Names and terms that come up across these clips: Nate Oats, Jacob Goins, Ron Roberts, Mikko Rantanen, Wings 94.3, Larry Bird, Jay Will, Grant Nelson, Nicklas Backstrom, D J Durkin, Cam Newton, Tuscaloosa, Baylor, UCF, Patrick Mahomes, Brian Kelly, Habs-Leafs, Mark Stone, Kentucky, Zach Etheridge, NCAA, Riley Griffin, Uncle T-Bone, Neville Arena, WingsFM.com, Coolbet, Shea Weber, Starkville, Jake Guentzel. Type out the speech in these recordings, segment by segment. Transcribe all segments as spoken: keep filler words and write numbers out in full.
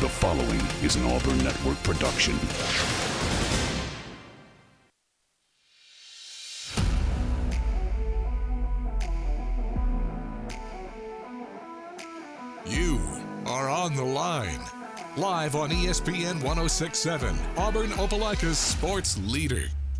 The following is an Auburn Network production. You are on the line. Live on E S P N one oh six point seven, Auburn Opelika's sports leader.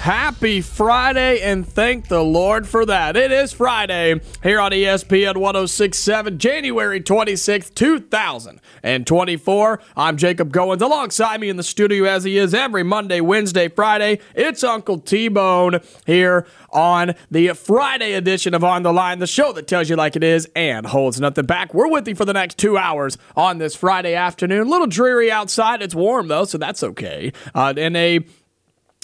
Happy Friday, and thank the Lord for that. It is Friday here on E S P N one oh six point seven, January twenty-sixth, two thousand twenty-four. I'm Jacob Goins. Alongside me in the studio, as he is every Monday, Wednesday, Friday, it's Uncle T-Bone here on the Friday edition of On the Line, the show that tells you like it is and holds nothing back. We're with you for the next two hours on this Friday afternoon. A little dreary outside. It's warm, though, so that's okay. Uh, in a...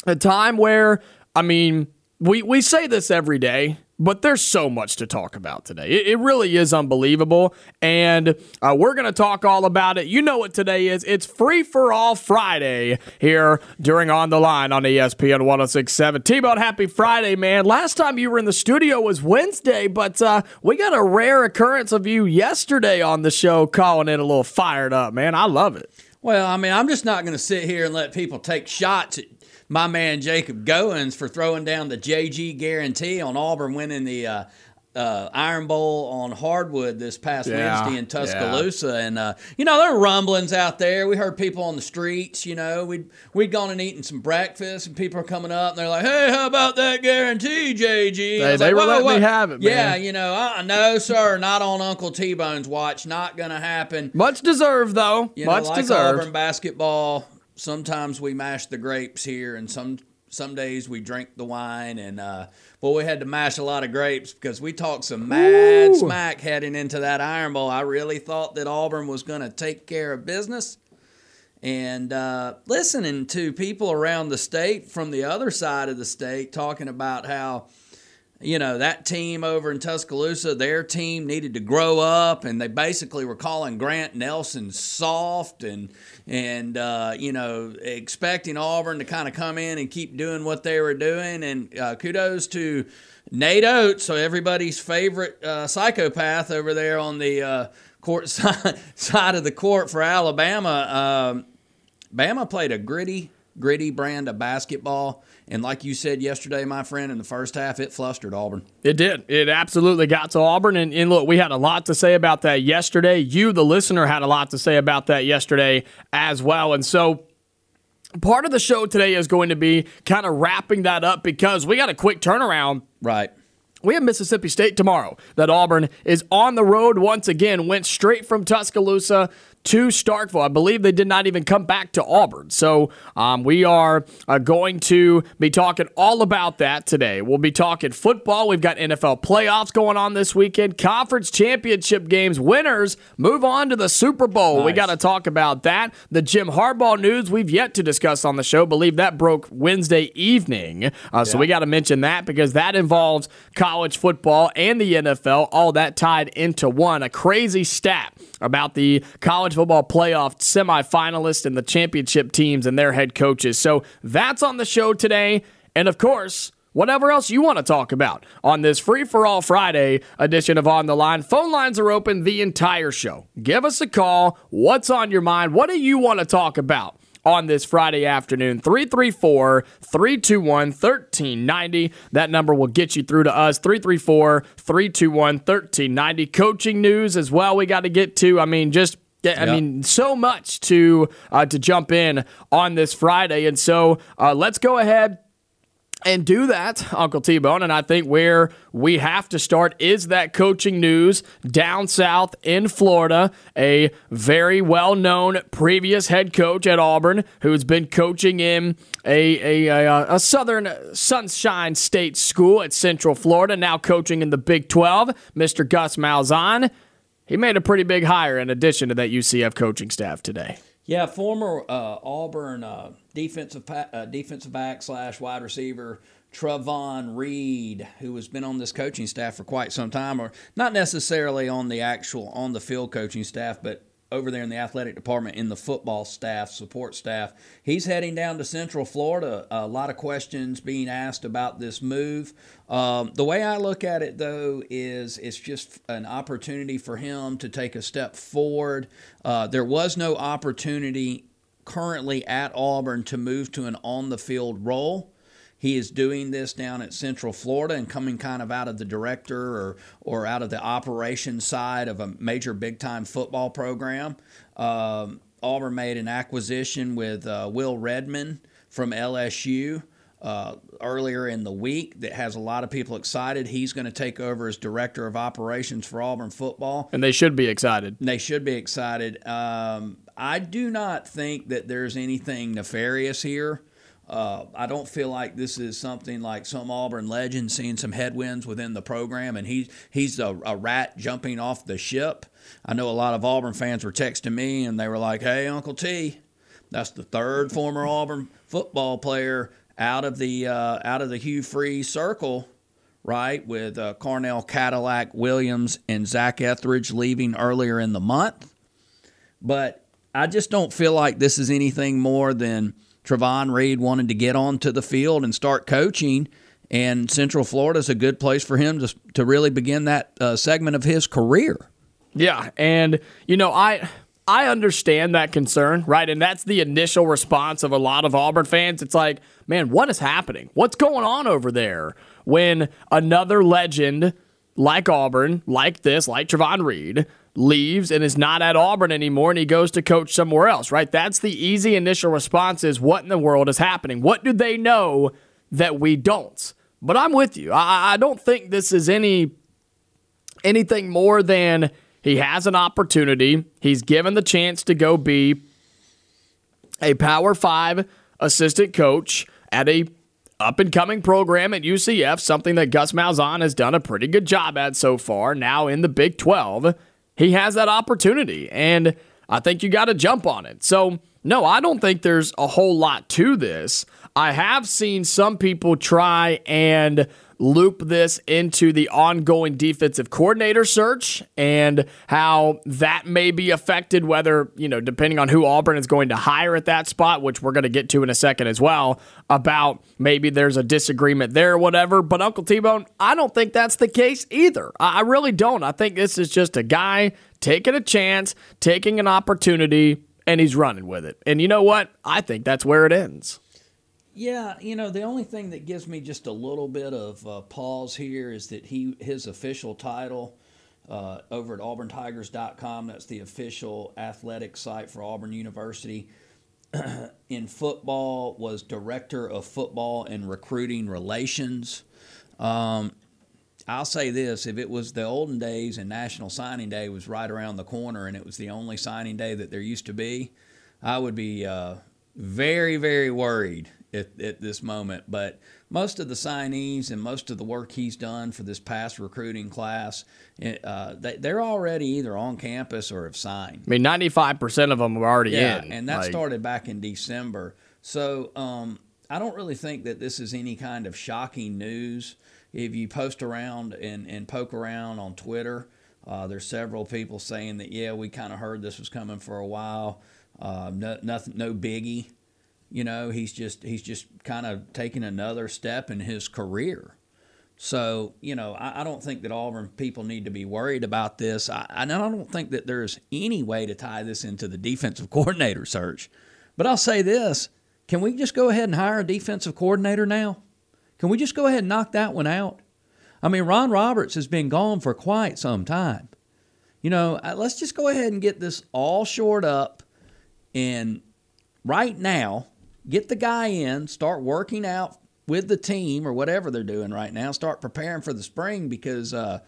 A time where, I mean, we, we say this every day, but there's so much to talk about today. It, it really is unbelievable, and uh, we're going to talk all about it. You know what today is. It's Free For All Friday here during On The Line on E S P N one oh six point seven. T-Bone, happy Friday, man. Last time you were in the studio was Wednesday, but uh, we got a rare occurrence of you yesterday on the show calling in a little fired up, man. I love it. Well, I mean, I'm just not going to sit here and let people take shots at my man Jacob Goins for throwing down the J G guarantee on Auburn winning the uh, uh, Iron Bowl on hardwood this past yeah, Wednesday in Tuscaloosa. Yeah. And, uh, you know, there were rumblings out there. We heard people on the streets, you know. We'd, we'd gone and eaten some breakfast, and people are coming up, and they're like, hey, how about that guarantee, J G? They, they like, were whoa, letting whoa. me have it, man. Yeah, you know, uh, no, sir, not on Uncle T-Bone's watch. Not going to happen. Much deserved, though. You Much know, like deserved. Auburn basketball. Sometimes we mash the grapes here, and some some days we drink the wine. And, uh, well, we had to mash a lot of grapes because we talked some mad Ooh. smack heading into that Iron Bowl. I really thought that Auburn was going to take care of business. And uh, listening to people around the state from the other side of the state talking about how, you know, that team over in Tuscaloosa, their team needed to grow up, and they basically were calling Grant Nelson soft and, and uh, you know, expecting Auburn to kind of come in and keep doing what they were doing. And uh, kudos to Nate Oats, so everybody's favorite uh, psychopath over there on the uh, court side, side of the court for Alabama. Um, Bama played a gritty, gritty brand of basketball. And like you said yesterday, my friend, in the first half, it flustered Auburn. It did. It absolutely got to Auburn. And, and look, we had a lot to say about that yesterday. You, the listener, had a lot to say about that yesterday as well. And so part of the show today is going to be kind of wrapping that up because we got a quick turnaround. Right. We have Mississippi State tomorrow. That Auburn is on the road once again, went straight from Tuscaloosa to Starkville. I believe they did not even come back to Auburn. So um, we are uh, going to be talking all about that today. We'll be talking football. We've got N F L playoffs going on this weekend. Conference championship games. Winners move on to the Super Bowl. Nice. We got to talk about that. The Jim Harbaugh news we've yet to discuss on the show. I believe that broke Wednesday evening. Uh, yeah. So we got to mention that because that involves college football and the N F L. All that tied into one. A crazy stat about the college football playoff semifinalists and the championship teams and their head coaches. So that's on the show today. And of course, whatever else you want to talk about on this Free For All Friday edition of On The Line. Phone lines are open the entire show. Give us a call. What's on your mind? What do you want to talk about on this Friday afternoon? Three three four, three two one, one three nine zero. That number will get you through to us. Three three four, three two one, one three nine zero. Coaching news as well we got to get to. I mean, just Yeah, I yep. mean, so much to uh, to jump in on this Friday. And so uh, let's go ahead and do that, Uncle T-Bone. And I think where we have to start is that coaching news down south in Florida. A very well-known previous head coach at Auburn who's been coaching in a, a, a, a Southern Sunshine State school at Central Florida, now coaching in the Big twelve, Mister Gus Malzahn. He made a pretty big hire in addition to that U C F coaching staff today. Yeah, former uh, Auburn uh, defensive pa- uh, defensive back slash wide receiver Trevon Reed, who has been on this coaching staff for quite some time, or not necessarily on the actual on the field coaching staff, but over there in the athletic department, in the football staff, support staff. He's heading down to Central Florida. A lot of questions being asked about this move. Um, the way I look at it, though, is it's just an opportunity for him to take a step forward. Uh, there was no opportunity currently at Auburn to move to an on-the-field role. He is doing this down at Central Florida and coming kind of out of the director or or out of the operations side of a major big-time football program. Um, Auburn made an acquisition with uh, Will Redmond from L S U uh, earlier in the week that has a lot of people excited. He's going to take over as director of operations for Auburn football. And they should be excited. They should be excited. Um, I do not think that there's anything nefarious here. Uh, I don't feel like this is something like some Auburn legend seeing some headwinds within the program, and he, he's a, a rat jumping off the ship. I know a lot of Auburn fans were texting me, and they were like, hey, Uncle T, that's the third former Auburn football player out of the uh, out of the Hugh Freeze circle, right, with uh, Carnell Cadillac Williams and Zach Etheridge leaving earlier in the month. But I just don't feel like this is anything more than – Trevon Reed wanted to get onto the field and start coaching, and Central Florida is a good place for him to to really begin that uh, segment of his career. Yeah, and, you know, I I understand that concern, right? And that's the initial response of a lot of Auburn fans. It's like, man, what is happening? What's going on over there? When another legend like Auburn, like this, like Trevon Reed, leaves and is not at Auburn anymore, and he goes to coach somewhere else, right? That's the easy initial response is, what in the world is happening? What do they know that we don't? But I'm with you. I, I don't think this is any anything more than he has an opportunity. He's given the chance to go be a Power Five assistant coach at a up-and-coming program at U C F, something that Gus Malzahn has done a pretty good job at so far, now in the Big twelve. He has that opportunity, and I think you got to jump on it. So, no, I don't think there's a whole lot to this. I have seen some people try and loop this into the ongoing defensive coordinator search and how that may be affected, whether, you know, depending on who Auburn is going to hire at that spot, which we're going to get to in a second as well, about maybe there's a disagreement there or whatever. But Uncle T-Bone, I don't think that's the case either. I really don't. I think this is just a guy taking a chance, taking an opportunity, and he's running with it. And you know what? I think that's where it ends. Yeah, you know, the only thing that gives me just a little bit of uh, pause here is that he his official title uh, over at auburn tigers dot com, that's the official athletic site for Auburn University, in football was Director of Football and Recruiting Relations. Um, I'll say this, if it was the olden days and National Signing Day was right around the corner and it was the only signing day that there used to be, I would be uh, very, very worried At, at this moment. But most of the signees and most of the work he's done for this past recruiting class, uh, they, they're already either on campus or have signed. I mean, ninety-five percent of them are already yeah, in. And that like, started back in December. So um, I don't really think that this is any kind of shocking news. If you post around and, and poke around on Twitter, uh, there's several people saying that, yeah, we kind of heard this was coming for a while. Uh, no, nothing, no biggie. You know, he's just he's just kind of taking another step in his career. So, you know, I, I don't think that Auburn people need to be worried about this. I, I don't think that there's any way to tie this into the defensive coordinator search. But I'll say this. Can we just go ahead and hire a defensive coordinator now? Can we just go ahead and knock that one out? I mean, Ron Roberts has been gone for quite some time. You know, let's just go ahead and get this all shored up. And right now, get the guy in, start working out with the team or whatever they're doing right now, start preparing for the spring because, uh,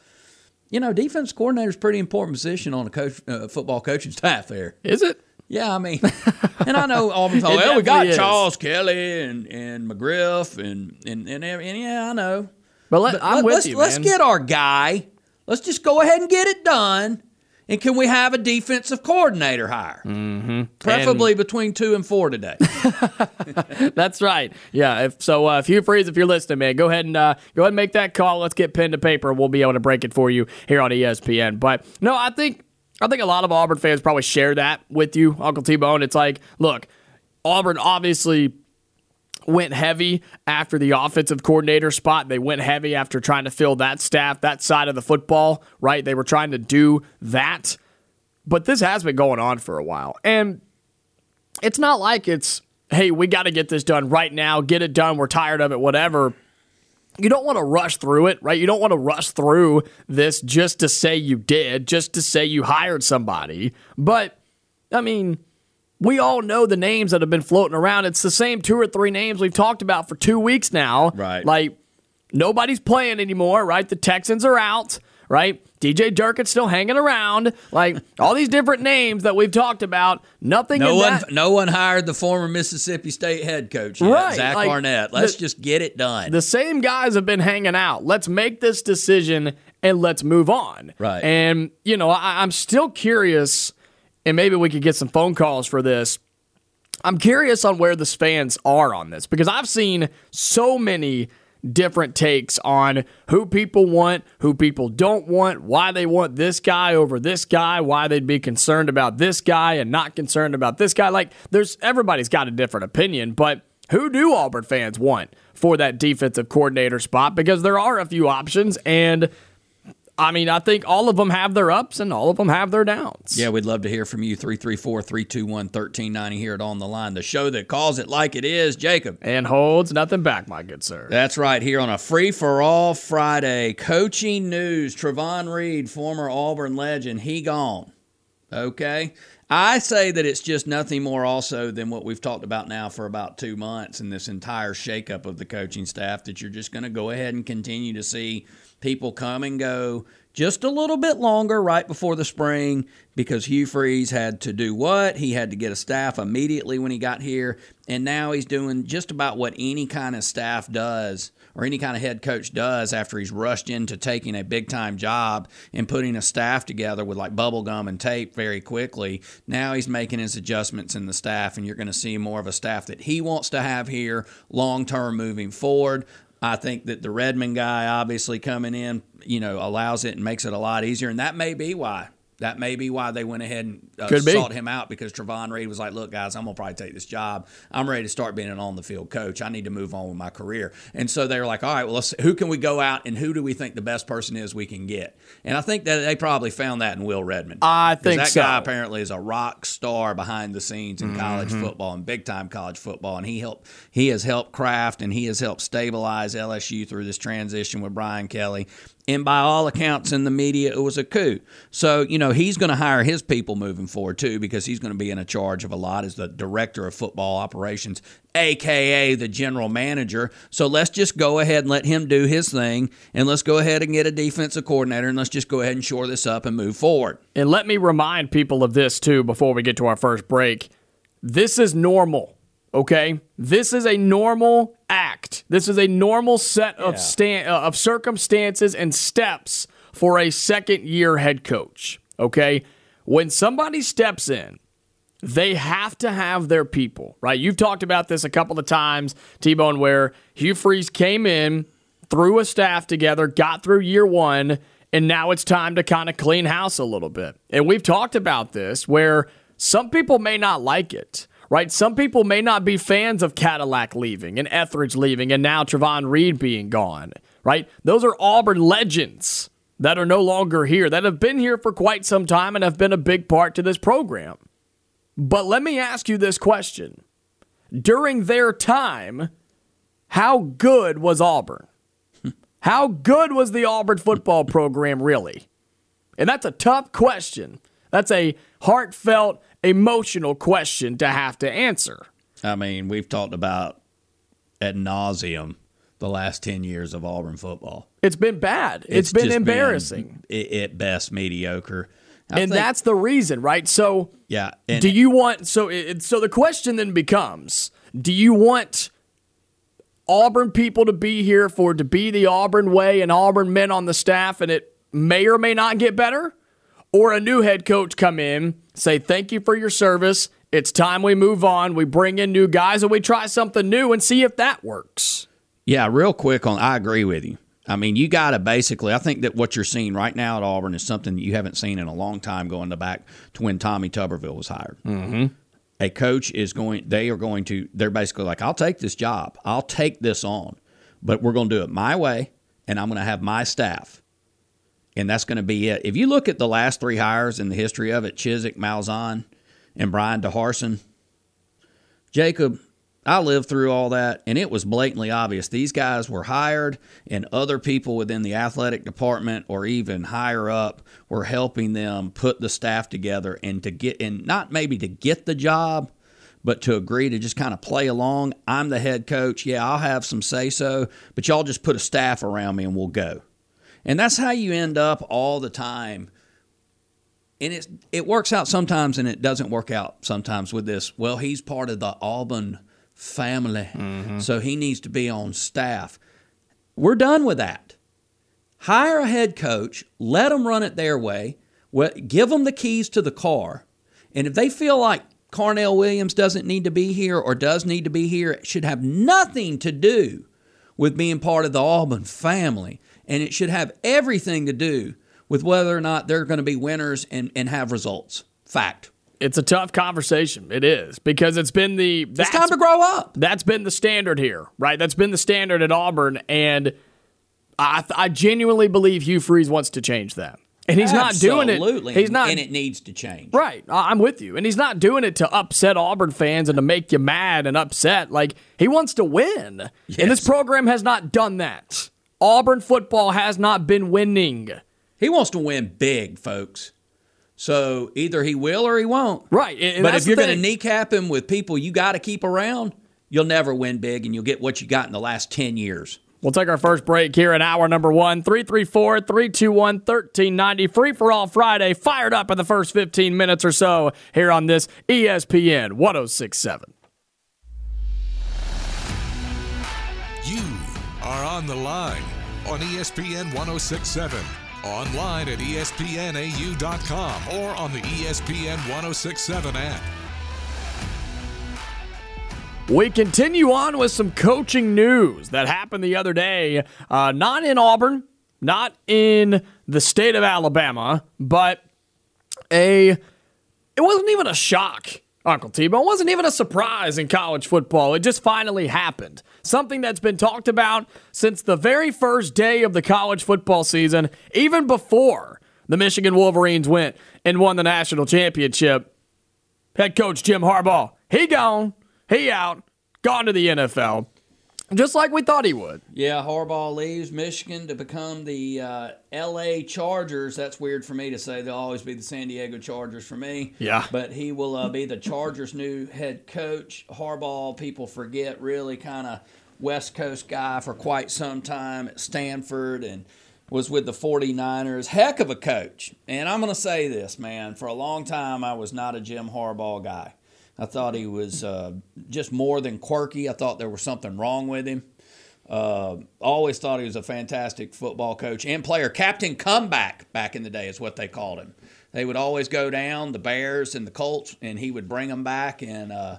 you know, defense coordinator is a pretty important position on a coach, uh, football coaching staff there. Is it? Yeah, I mean, and I know Auburn thought, well, we got is. Charles Kelly and, and McGriff and, and, and, and yeah, I know. But, let, but I'm let, with let's, you, man. Let's get our guy. Let's just go ahead and get it done. And can we have a defensive coordinator hire? Mm-hmm. Preferably and between two and four today. That's right. Yeah. If, so uh, if Hugh Freeze, if you're listening, man, go ahead and uh, go ahead and make that call. Let's get pen to paper. We'll be able to break it for you here on E S P N. But no, I think I think a lot of Auburn fans probably share that with you, Uncle T-Bone. It's like, look, Auburn obviously went heavy after the offensive coordinator spot. They went heavy after trying to fill that staff, that side of the football, right? They were trying to do that. But this has been going on for a while. And it's not like it's, hey, we got to get this done right now, get it done, we're tired of it, whatever. You don't want to rush through it, right? You don't want to rush through this just to say you did, just to say you hired somebody. But, I mean, we all know the names that have been floating around. It's the same two or three names we've talked about for two weeks now. Right. Like, nobody's playing anymore, right? The Texans are out, right? D J Durkin's still hanging around. Like, all these different names that we've talked about, nothing no in one, that. No one hired the former Mississippi State head coach yet, right. Zach like, Arnett. Let's the, just get it done. The same guys have been hanging out. Let's make this decision, and let's move on. Right. And, you know, I, I'm still curious. And maybe we could get some phone calls for this. I'm curious on where the fans are on this, because I've seen so many different takes on who people want, who people don't want, why they want this guy over this guy, why they'd be concerned about this guy and not concerned about this guy. Like, there's everybody's got a different opinion, but who do Auburn fans want for that defensive coordinator spot? Because there are a few options, and I mean, I think all of them have their ups and all of them have their downs. Yeah, we'd love to hear from you. three three four, three two one, one three nine zero here at On the Line, the show that calls it like it is, Jacob. And holds nothing back, my good sir. That's right, here on a free-for-all Friday. Coaching news, Trevon Reed, former Auburn legend, he gone. Okay? I say that it's just nothing more also than what we've talked about now for about two months and this entire shakeup of the coaching staff, that you're just going to go ahead and continue to see people come and go just a little bit longer right before the spring, because Hugh Freeze had to do what? He had to get a staff immediately when he got here, and now he's doing just about what any kind of staff does or any kind of head coach does after he's rushed into taking a big-time job and putting a staff together with like bubble gum and tape very quickly. Now he's making his adjustments in the staff, and you're going to see more of a staff that he wants to have here long-term moving forward. I think that the Redmond guy obviously coming in, you know, allows it and makes it a lot easier. And that may be why. That may be why they went ahead and uh, sought him out, because Trevon Reed was like, look, guys, I'm going to probably take this job. I'm ready to start being an on-the-field coach. I need to move on with my career. And so they were like, all right, well, let's, who can we go out and who do we think the best person is we can get? And I think that they probably found that in Will Redmond. I think that so. That guy apparently is a rock star behind the scenes in mm-hmm. college football and big-time college football. And he helped. He has helped craft and he has helped stabilize L S U through this transition with Brian Kelly. And by all accounts in the media, it was a coup. So, you know, he's going to hire his people moving forward, too, because he's going to be in a charge of a lot as the director of football operations, a k a the general manager. So let's just go ahead and let him do his thing, and let's go ahead and get a defensive coordinator, and let's just go ahead and shore this up and move forward. And let me remind people of this, too, before we get to our first break. This is normal, okay? This is a normal act. This is a normal set of yeah. stand, uh, of circumstances and steps for a second-year head coach, okay? When somebody steps in, they have to have their people, right? You've talked about this a couple of times, T-Bone, where Hugh Freeze came in, threw a staff together, got through year one, and now it's time to kind of clean house a little bit. And we've talked about this where some people may not like it, right? Some people may not be fans of Cadillac leaving and Etheridge leaving and now Trevon Reed being gone, right? Those are Auburn legends that are no longer here, that have been here for quite some time and have been a big part to this program. But let me ask you this question. During their time, how good was Auburn? How good was the Auburn football program really? And that's a tough question. That's a heartfelt, emotional question to have to answer. I mean, we've talked about ad nauseum the last ten years of Auburn football. It's been bad. It's, it's been embarrassing. Been, at best, mediocre. I and think, that's the reason, right? So, yeah. And do you want? So, it, so the question then becomes: do you want Auburn people to be here for to be the Auburn way and Auburn men on the staff, and it may or may not get better? or a new head coach come in, say thank you for your service, it's time we move on, we bring in new guys, and we try something new and see if that works. Yeah, real quick on, I agree with you. I mean, you got to basically, I think that what you're seeing right now at Auburn is something you haven't seen in a long time going to back to when Tommy Tuberville was hired. Mm-hmm. A coach is going, they are going to, they're basically like, I'll take this job. I'll take this on, but we're going to do it my way, and I'm going to have my staff. And that's going to be it. If you look at the last three hires in the history of it, Chiswick, Malzahn, and Brian DeHarsin, Jacob, I lived through all that, and it was blatantly obvious. These guys were hired, and other people within the athletic department or even higher up were helping them put the staff together and to get, and not maybe to get the job, but to agree to just kind of play along. I'm the head coach. Yeah, I'll have some say-so, but y'all just put a staff around me and we'll go. And that's how you end up all the time. And it's, it works out sometimes, and it doesn't work out sometimes with this. Well, he's part of the Auburn family, mm-hmm. so he needs to be on staff. We're done with that. Hire a head coach, let them run it their way, give them the keys to the car, and if they feel like Carnell Williams doesn't need to be here or does need to be here, it should have nothing to do with being part of the Auburn family, and it should have everything to do with whether or not they're going to be winners and, and have results. Fact. It's a tough conversation. It is, because it's been the... It's time to grow up. That's been the standard here, right? That's been the standard at Auburn, and I, I genuinely believe Hugh Freeze wants to change that. And he's Absolutely. not doing it. Absolutely, he's not, and it needs to change. Right, I'm with you. And he's not doing it to upset Auburn fans and to make you mad and upset. Like, he wants to win, yes. and this program has not done that. Auburn football has not been winning. He wants to win big, folks. So either he will or he won't. Right. And but if you're going to kneecap him with people you got to keep around, you'll never win big, and you'll get what you got in the last ten years. We'll take our first break here in hour number one. three three four, three two one, one three nine zero. Free for all Friday. Fired up in the first fifteen minutes or so here on this E S P N one oh six point seven. You are on the line on E S P N one oh six point seven. Online at E S P N A U dot com or on the E S P N one oh six point seven app. We continue on with some coaching news that happened the other day. Uh, not in Auburn, not in the state of Alabama, but a it wasn't even a shock, Uncle T-Bone. It wasn't even a surprise in college football. It just finally happened. Something that's been talked about since the very first day of the college football season, even before the Michigan Wolverines went and won the national championship. Head coach Jim Harbaugh, he gone, he out, gone to the N F L, just like we thought he would. Yeah, Harbaugh leaves Michigan to become the uh, L A Chargers. That's weird for me to say. They'll always be the San Diego Chargers for me. Yeah. But he will uh, be the Chargers' new head coach. Harbaugh, people forget, really kind of West Coast guy for quite some time at Stanford and was with the forty-niners. Heck of a coach. And I'm going to say this, man. For a long time, I was not a Jim Harbaugh guy. I thought he was uh, just more than quirky. I thought there was something wrong with him. Uh, always thought he was a fantastic football coach and player. Captain Comeback back in the day is what they called him. They would always go down, the Bears and the Colts, and he would bring them back and uh,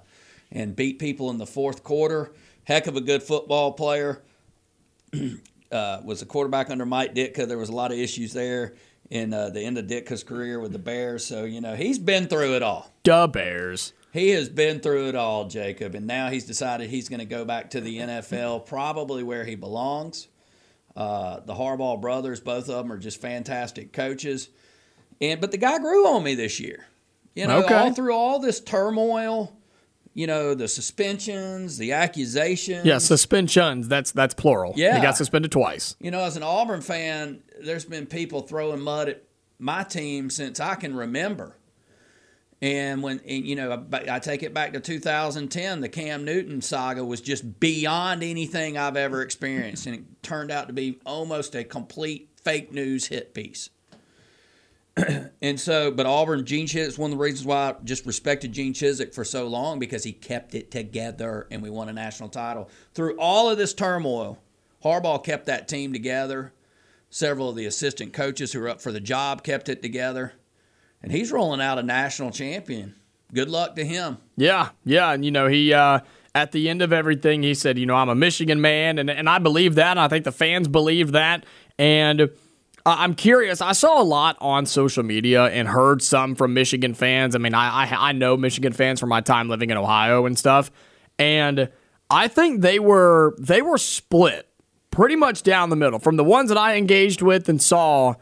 and beat people in the fourth quarter. Heck of a good football player. uh, was a quarterback under Mike Ditka. There was a lot of issues there in uh, the end of Ditka's career with the Bears. So, you know, he's been through it all. Duh, Bears. He has been through it all, Jacob, and now he's decided he's going to go back to the N F L, probably where he belongs. Uh, the Harbaugh brothers, both of them are just fantastic coaches. And But the guy grew on me this year. You know, okay. all through all this turmoil, you know, the suspensions, the accusations. Yeah, suspensions, that's that's plural. Yeah. He got suspended twice. You know, as an Auburn fan, there's been people throwing mud at my team since I can remember. And when, and, you know, I, I take it back to two thousand ten, the Cam Newton saga was just beyond anything I've ever experienced. And it turned out to be almost a complete fake news hit piece. And so, but Auburn, Gene Chiz, one of the reasons why I just respected Gene Chizik for so long, because he kept it together and we won a national title. Through all of this turmoil, Harbaugh kept that team together. Several of the assistant coaches who were up for the job kept it together. and he's rolling out a national champion. Good luck to him. Yeah, yeah, and you know he uh, at the end of everything he said, you know, I'm a Michigan man, and and I believe that. And I think the fans believe that, and. I'm curious. I saw a lot on social media and heard some from Michigan fans. I mean, I, I I know Michigan fans from my time living in Ohio and stuff. And I think they were they were split pretty much down the middle. From the ones that I engaged with and saw,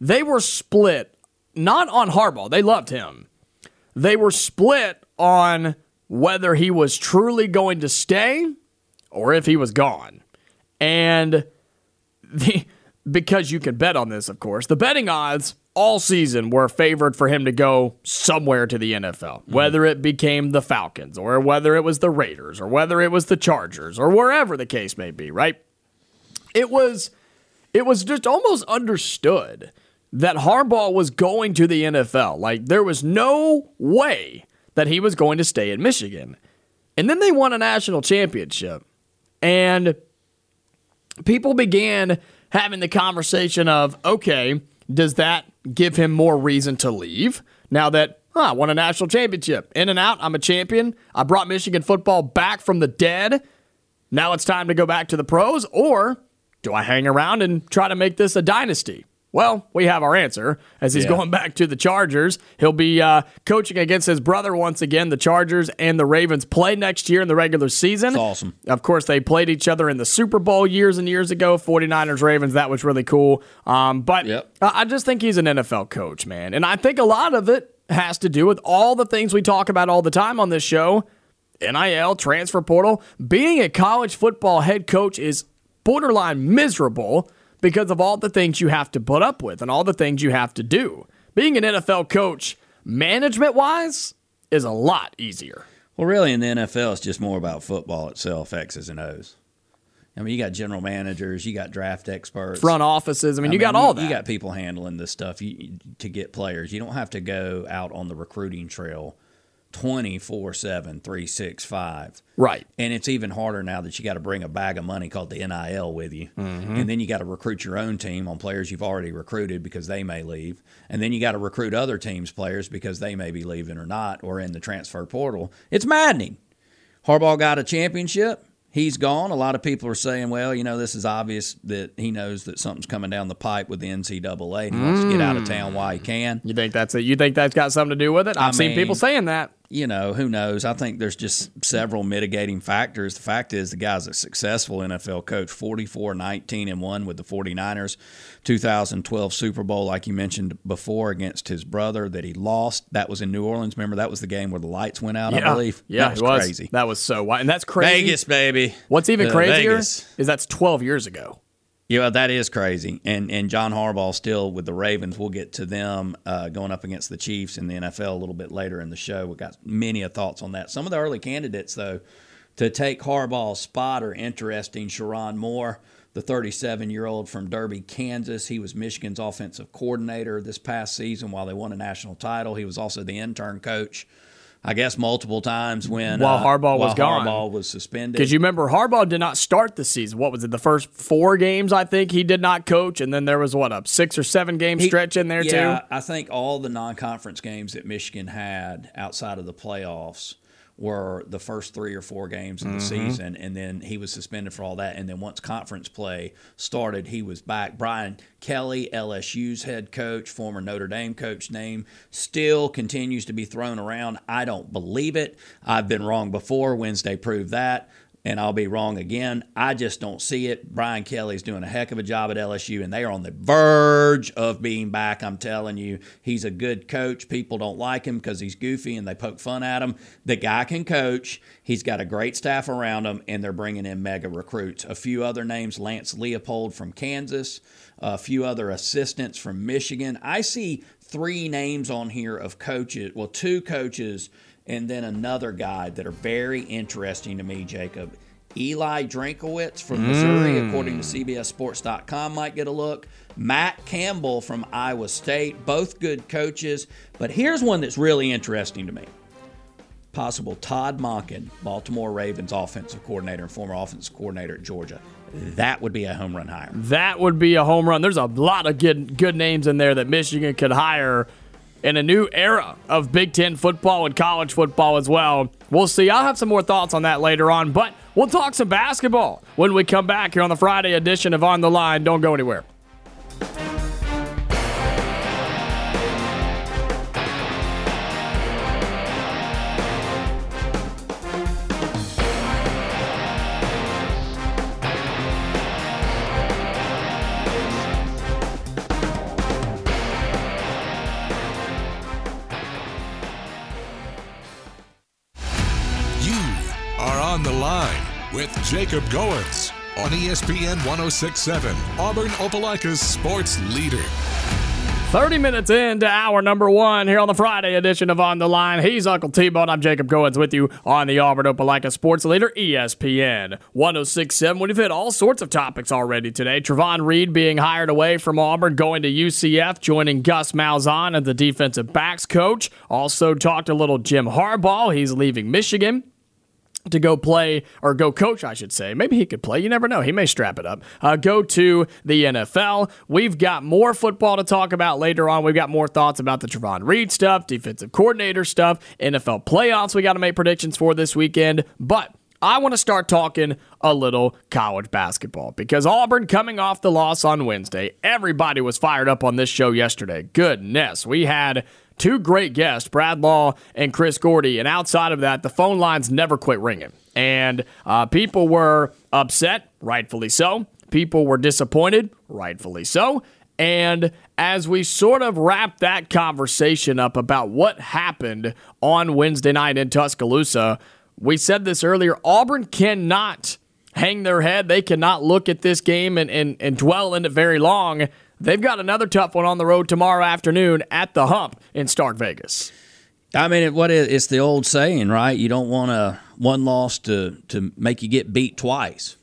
they were split not on Harbaugh. They loved him. They were split on whether he was truly going to stay or if he was gone. And the because you can bet on this, of course. The betting odds all season were favored for him to go somewhere to the N F L, mm-hmm. whether it became the Falcons or whether it was the Raiders or whether it was the Chargers or wherever the case may be, right? It was it was just almost understood that Harbaugh was going to the N F L. Like, there was no way that he was going to stay in Michigan. And then they won a national championship. And people began having the conversation of, okay, does that give him more reason to leave? Now that, huh, I won a national championship. In and out, I'm a champion. I brought Michigan football back from the dead. Now it's time to go back to the pros. Or do I hang around and try to make this a dynasty? Well, we have our answer. As he's yeah. going back to the Chargers, he'll be uh, coaching against his brother once again. The Chargers and the Ravens play next year in the regular season. That's awesome. Of course, they played each other in the Super Bowl years and years ago. forty-niners, Ravens, that was really cool. Um, but yep. I just think he's an N F L coach, man. And I think a lot of it has to do with all the things we talk about all the time on this show. N I L, transfer portal. Being a college football head coach is borderline miserable, because of all the things you have to put up with and all the things you have to do. Being an N F L coach, management-wise, is a lot easier. Well, really, in the N F L, it's just more about football itself, X's and O's. I mean, you got general managers, you got draft experts. Front offices. I mean, I you mean, got all you, that. You got people handling this stuff you, to get players. You don't have to go out on the recruiting trail twenty-four seven, three sixty-five. Right. And it's even harder now that you got to bring a bag of money called the N I L with you. Mm-hmm. And then you got to recruit your own team on players you've already recruited because they may leave. And then you got to recruit other teams' players because they may be leaving or not or in the transfer portal. It's maddening. Harbaugh got a championship. He's gone. A lot of people are saying, well, you know, this is obvious that he knows that something's coming down the pipe with the N C double A. And he mm. wants to get out of town while he can. You think that's it? You think that's got something to do with it? I've I seen mean, people saying that. You know, who knows? I think there's just several mitigating factors. The fact is the guy's a successful N F L coach, forty-four nineteen and one with the forty-niners, two thousand twelve Super Bowl, like you mentioned before, against his brother that he lost. That was in New Orleans. Remember, that was the game where the lights went out, yeah. I believe. Yeah, that was, it was crazy. That was so wild. And that's crazy. Vegas, baby. What's even the crazier Vegas. Is that's twelve years ago. Yeah, that is crazy. And and John Harbaugh still with the Ravens. We'll get to them uh, going up against the Chiefs in the N F L a little bit later in the show. We've got many thoughts on that. Some of the early candidates, though, to take Harbaugh's spot are interesting. Sharon Moore, the thirty-seven-year-old from Derby, Kansas. He was Michigan's offensive coordinator this past season while they won a national title. He was also the intern coach, I guess, multiple times when while Harbaugh uh, was while gone, Harbaugh was suspended. Because you remember, Harbaugh did not start the season. What was it? The first four games, I think, he did not coach, and then there was what a six or seven game he, stretch in there yeah, too. Yeah, I think all the non-conference games that Michigan had outside of the playoffs were the first three or four games of the mm-hmm. season, and then he was suspended for all that. And then once conference play started, he was back. Brian Kelly, L S U's head coach, former Notre Dame coach, name still continues to be thrown around. I don't believe it. I've been wrong before. Wednesday proved that, and I'll be wrong again. I just don't see it. Brian Kelly's doing a heck of a job at L S U, and they are on the verge of being back. I'm telling you, he's a good coach. People don't like him because he's goofy and they poke fun at him. The guy can coach. He's got a great staff around him, and they're bringing in mega recruits. A few other names, Lance Leopold from Kansas, a few other assistants from Michigan. I see three names on here of coaches, well, two coaches, and then another guy that are very interesting to me, Jacob. Eli Drinkwitz from Missouri, mm. according to C B S Sports dot com, might get a look. Matt Campbell from Iowa State, both good coaches. But here's one that's really interesting to me. Possible Todd Monken, Baltimore Ravens offensive coordinator and former offensive coordinator at Georgia. That would be a home run hire. That would be a home run. There's a lot of good, good names in there that Michigan could hire. in a new era of Big Ten football and college football as well. We'll see. I'll have some more thoughts on that later on, but we'll talk some basketball when we come back here on the Friday edition of On the Line. Don't go anywhere. Jacob Goins on E S P N one oh six point seven, Auburn Opelika's sports leader. thirty minutes into hour number one here on the Friday edition of On the Line. He's Uncle T-Bone. I'm Jacob Goins with you on the Auburn Opelika sports leader, E S P N one oh six point seven. We've hit all sorts of topics already today. Trevon Reed being hired away from Auburn, going to U C F, joining Gus Malzahn as the defensive backs coach. Also talked a little Jim Harbaugh. He's leaving Michigan to go play, or go coach, I should say. Maybe he could play. You never know. He may strap it up. Uh, go to the N F L. We've got more football to talk about later on. We've got more thoughts about the Trevon Reed stuff, defensive coordinator stuff, N F L playoffs we got to make predictions for this weekend. But I want to start talking a little college basketball because Auburn coming off the loss on Wednesday. Everybody was fired up on this show yesterday. Goodness. We had two great guests, Brad Law and Chris Gordy. And outside of that, the phone lines never quit ringing. And uh, people were upset, rightfully so. People were disappointed, rightfully so. And as we sort of wrap that conversation up about what happened on Wednesday night in Tuscaloosa, we said this earlier, Auburn cannot hang their head. They cannot look at this game and, and, and dwell in it very long. They've got another tough one on the road tomorrow afternoon at the Hump in Stark Vegas. I mean, it, what is, it's the old saying, right? You don't want a one loss to, to make you get beat twice.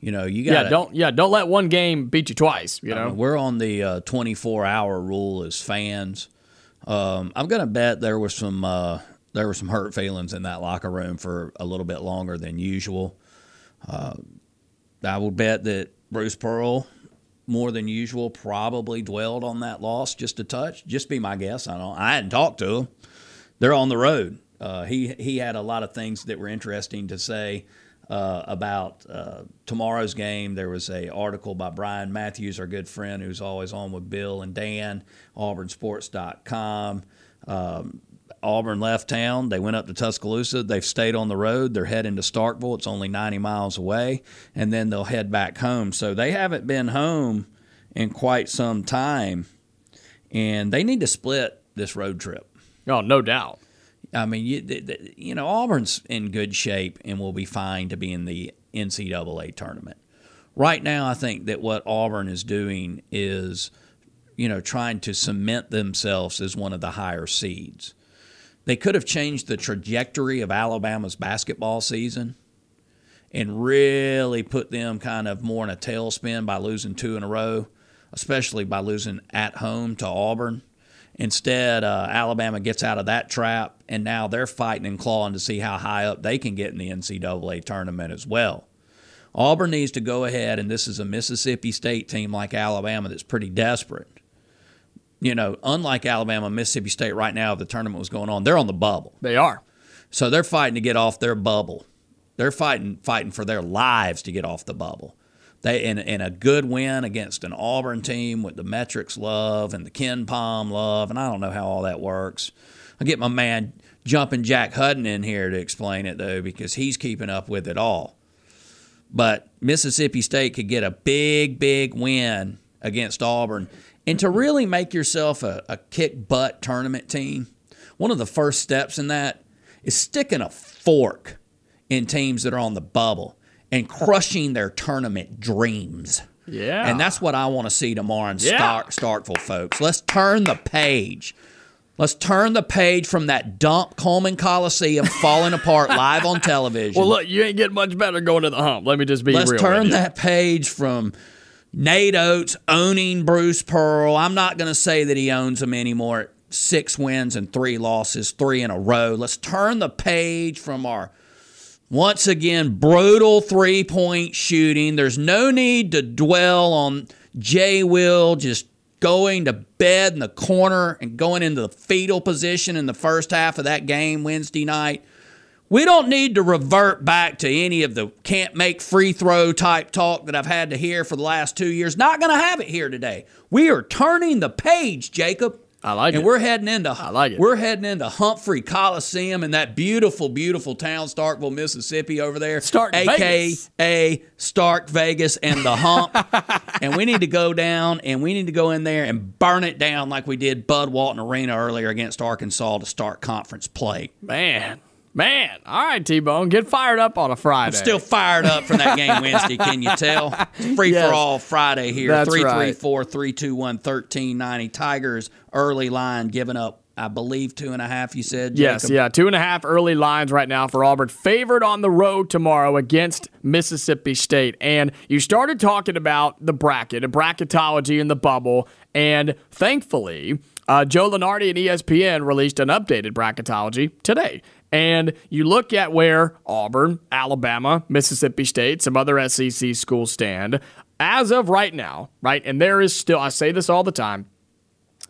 You know, you got yeah, don't yeah, don't let one game beat you twice. You know, I mean, we're on the uh, twenty-four hour rule as fans. Um, I'm gonna bet there was some uh, there were some hurt feelings in that locker room for a little bit longer than usual. Uh, I will bet that Bruce Pearl, more than usual, probably dwelled on that loss just a touch. Just be my guess. I don't. I hadn't talked to him. They're on the road. Uh, he he had a lot of things that were interesting to say uh, about uh, tomorrow's game. There was an article by Brian Matthews, our good friend, who's always on with Bill and Dan, auburn sports dot com. Um, Auburn left town. They went up to Tuscaloosa. They've stayed on the road. They're heading to Starkville. It's only ninety miles away, and then they'll head back home. So they haven't been home in quite some time, and they need to split this road trip. Oh, no doubt. I mean, you, you know, Auburn's in good shape and will be fine to be in the N C double A tournament. Right now, I think that what Auburn is doing is, you know, trying to cement themselves as one of the higher seeds. They could have changed the trajectory of Alabama's basketball season and really put them kind of more in a tailspin by losing two in a row, especially by losing at home to Auburn. Instead, uh, Alabama gets out of that trap, and now they're fighting and clawing to see how high up they can get in the N C double A tournament as well. Auburn needs to go ahead, and this is a Mississippi State team like Alabama that's pretty desperate. You know, unlike Alabama, Mississippi State right now, if the tournament was going on, they're on the bubble. They are. So they're fighting to get off their bubble. They're fighting fighting for their lives to get off the bubble. They and, and a good win against an Auburn team with the metrics love and the KenPom love, and I don't know how all that works. I get my man Jumping Jack Hudden in here to explain it, though, because he's keeping up with it all. But Mississippi State could get a big, big win against Auburn. And to really make yourself a, a kick-butt tournament team, one of the first steps in that is sticking a fork in teams that are on the bubble and crushing their tournament dreams. Yeah. And that's what I want to see tomorrow in yeah. Stark, Starkville, folks. Let's turn the page. Let's turn the page from that dump Coleman Coliseum falling apart live on television. Well, look, you ain't getting much better going to the Hump. Let me just be Let's real Let's turn that page from Nate Oats owning Bruce Pearl. I'm not going to say that he owns him anymore. Six wins and three losses, three in a row. Let's turn the page from our, once again, brutal three-point shooting. There's no need to dwell on Jay Will just going to bed in the corner and going into the fetal position in the first half of that game Wednesday night. We don't need to revert back to any of the can't make free throw type talk that I've had to hear for the last two years. Not going to have it here today. We are turning the page, Jacob. I like and it. And we're heading into I like it. We're heading into Humphrey Coliseum in that beautiful, beautiful town, Starkville, Mississippi, over there. Stark Vegas. A K A Stark Vegas and the hump. And we need to go down and we need to go in there and burn it down like we did Bud Walton Arena earlier against Arkansas to start conference play. Man. Man, all right, T-Bone, get fired up on a Friday. I'm still fired up from that game Wednesday, can you tell? It's free-for-all yes. Friday here, three three four, three two one, one three nine zero. Tigers, early line, giving up, I believe, two and a half, you said, Jacob? Yes, yeah, two and a half early lines right now for Auburn. Favored on the road tomorrow against Mississippi State. And you started talking about the bracket and bracketology and the bubble, and thankfully, uh, Joe Lunardi and E S P N released an updated bracketology today. And you look at where Auburn, Alabama, Mississippi State, some other S E C schools stand. As of right now, right, and there is still, I say this all the time,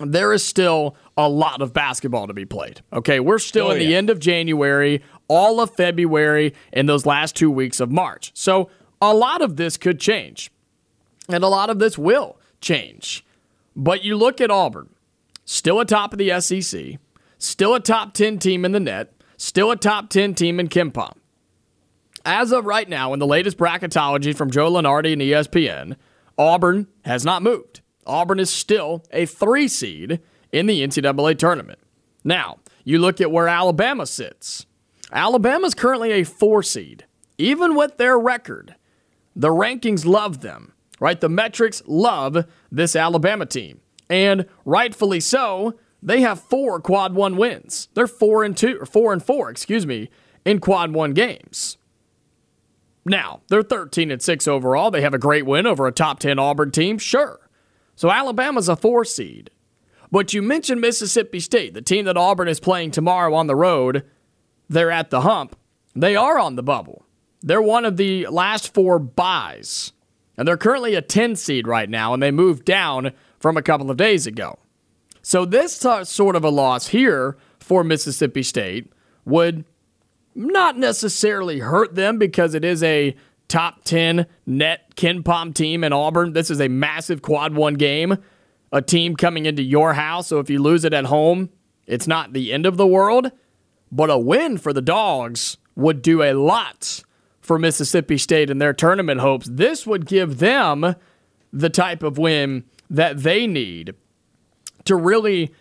there is still a lot of basketball to be played. Okay, we're still oh, in yeah. the end of January, all of February, and those last two weeks of March. So a lot of this could change, and a lot of this will change. But you look at Auburn, still atop of the S E C, still a top ten team in the net, still a top ten team in KenPom. As of right now, in the latest bracketology from Joe Lunardi and E S P N, Auburn has not moved. Auburn is still a three seed in the N C double A tournament. Now, you look at where Alabama sits. Alabama's currently a four seed. Even with their record, the rankings love them, right? The metrics love this Alabama team. And rightfully so. They have four quad one wins. They're four and two, or four and four, excuse me, in quad one games. Now, they're thirteen and six overall. They have a great win over a top ten Auburn team, sure. So Alabama's a four seed. But you mentioned Mississippi State, the team that Auburn is playing tomorrow on the road. They're at the hump. They are on the bubble. They're one of the last four byes. And they're currently a ten seed right now, and they moved down from a couple of days ago. So this t- sort of a loss here for Mississippi State would not necessarily hurt them because it is a top ten net KenPom team in Auburn. This is a massive quad one game, a team coming into your house. So if you lose it at home, it's not the end of the world. But a win for the Dogs would do a lot for Mississippi State and their tournament hopes. This would give them the type of win that they need to really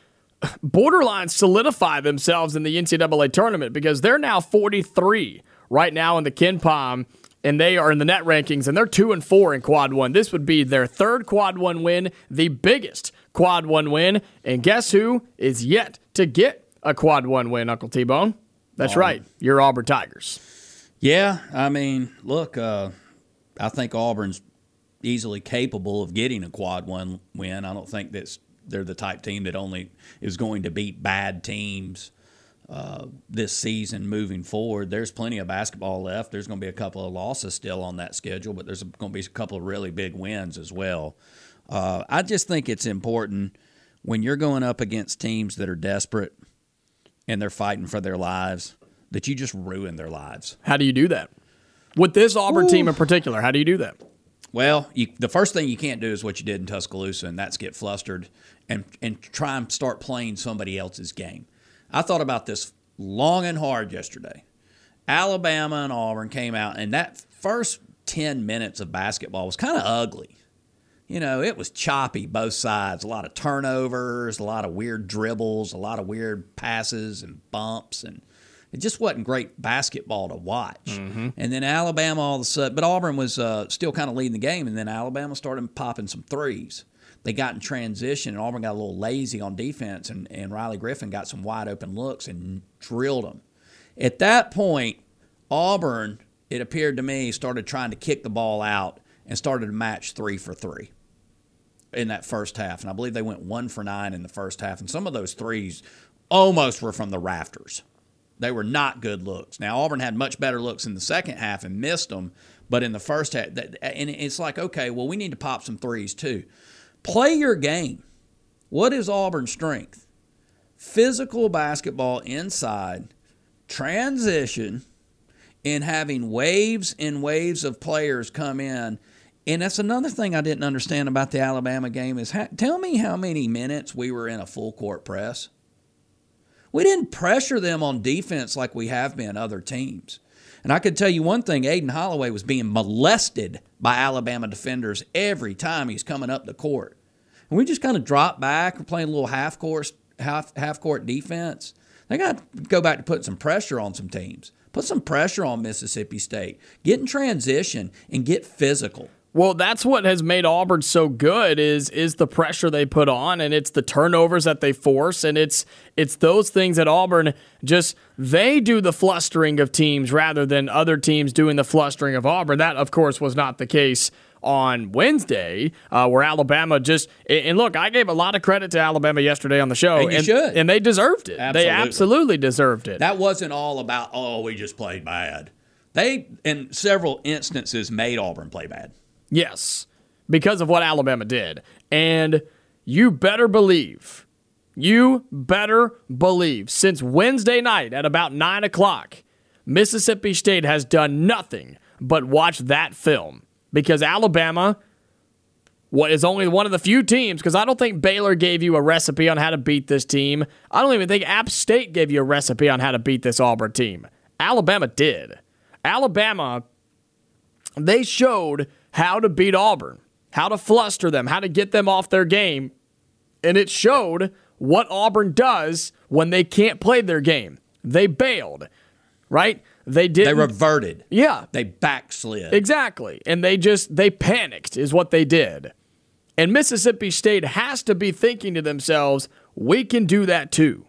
borderline solidify themselves in the N C double A tournament, because they're now forty-three right now in the KenPom, and they are in the net rankings, and they're two and four in quad one. This would be their third quad one win, the biggest quad one win, and guess who is yet to get a quad one win, Uncle T-Bone? That's Auburn. Right, your Auburn Tigers. Yeah, I mean, look, uh, I think Auburn's easily capable of getting a quad one win. I don't think that's they're the type team that only is going to beat bad teams uh, this season moving forward. There's plenty of basketball left. There's going to be a couple of losses still on that schedule, but there's going to be a couple of really big wins as well. Uh, I just think it's important when you're going up against teams that are desperate and they're fighting for their lives that you just ruin their lives. How do you do that? With this Auburn Ooh. team in particular, how do you do that? Well, you, the first thing you can't do is what you did in Tuscaloosa, and that's get flustered and and try and start playing somebody else's game. I thought about this long and hard yesterday. Alabama and Auburn came out, and that first ten minutes of basketball was kind of ugly. You know, it was choppy both sides, a lot of turnovers, a lot of weird dribbles, a lot of weird passes and bumps, and it just wasn't great basketball to watch. Mm-hmm. And then Alabama all of a sudden, but Auburn was uh, still kind of leading the game, and then Alabama started popping some threes. They got in transition, and Auburn got a little lazy on defense, and, and Riley Griffin got some wide-open looks and drilled them. At that point, Auburn, it appeared to me, started trying to kick the ball out and started to match three for three in that first half. And I believe they went one for nine in the first half, and some of those threes almost were from the rafters. They were not good looks. Now, Auburn had much better looks in the second half and missed them, but in the first half, and it's like, okay, well, we need to pop some threes too. Play your game. What is Auburn's strength? Physical basketball inside, transition, and having waves and waves of players come in. And that's another thing I didn't understand about the Alabama game is how, tell me how many minutes we were in a full court press. We didn't pressure them on defense like we have been other teams. And I could tell you one thing, Aiden Holloway was being molested by Alabama defenders every time he's coming up the court. And we just kind of dropped back. We're playing a little half-court half, half-court defense. They got to go back to put some pressure on some teams. Put some pressure on Mississippi State. Get in transition and get physical. Well, that's what has made Auburn so good is is the pressure they put on, and it's the turnovers that they force, and it's it's those things that Auburn just, they do the flustering of teams rather than other teams doing the flustering of Auburn. That, of course, was not the case on Wednesday, uh, where Alabama just, and look, I gave a lot of credit to Alabama yesterday on the show. And you and, should. And they deserved it. Absolutely. They absolutely deserved it. That wasn't all about, oh, we just played bad. They, in several instances, made Auburn play bad. Yes, because of what Alabama did. And you better believe, you better believe, since Wednesday night at about nine o'clock, Mississippi State has done nothing but watch that film. Because Alabama is only one of the few teams, because I don't think Baylor gave you a recipe on how to beat this team. I don't even think App State gave you a recipe on how to beat this Auburn team. Alabama did. Alabama, they showed how to beat Auburn, how to fluster them, how to get them off their game. And it showed what Auburn does when they can't play their game. They bailed, right? They did. They reverted. Yeah. They backslid. Exactly. And they just, they panicked is what they did. And Mississippi State has to be thinking to themselves, we can do that too.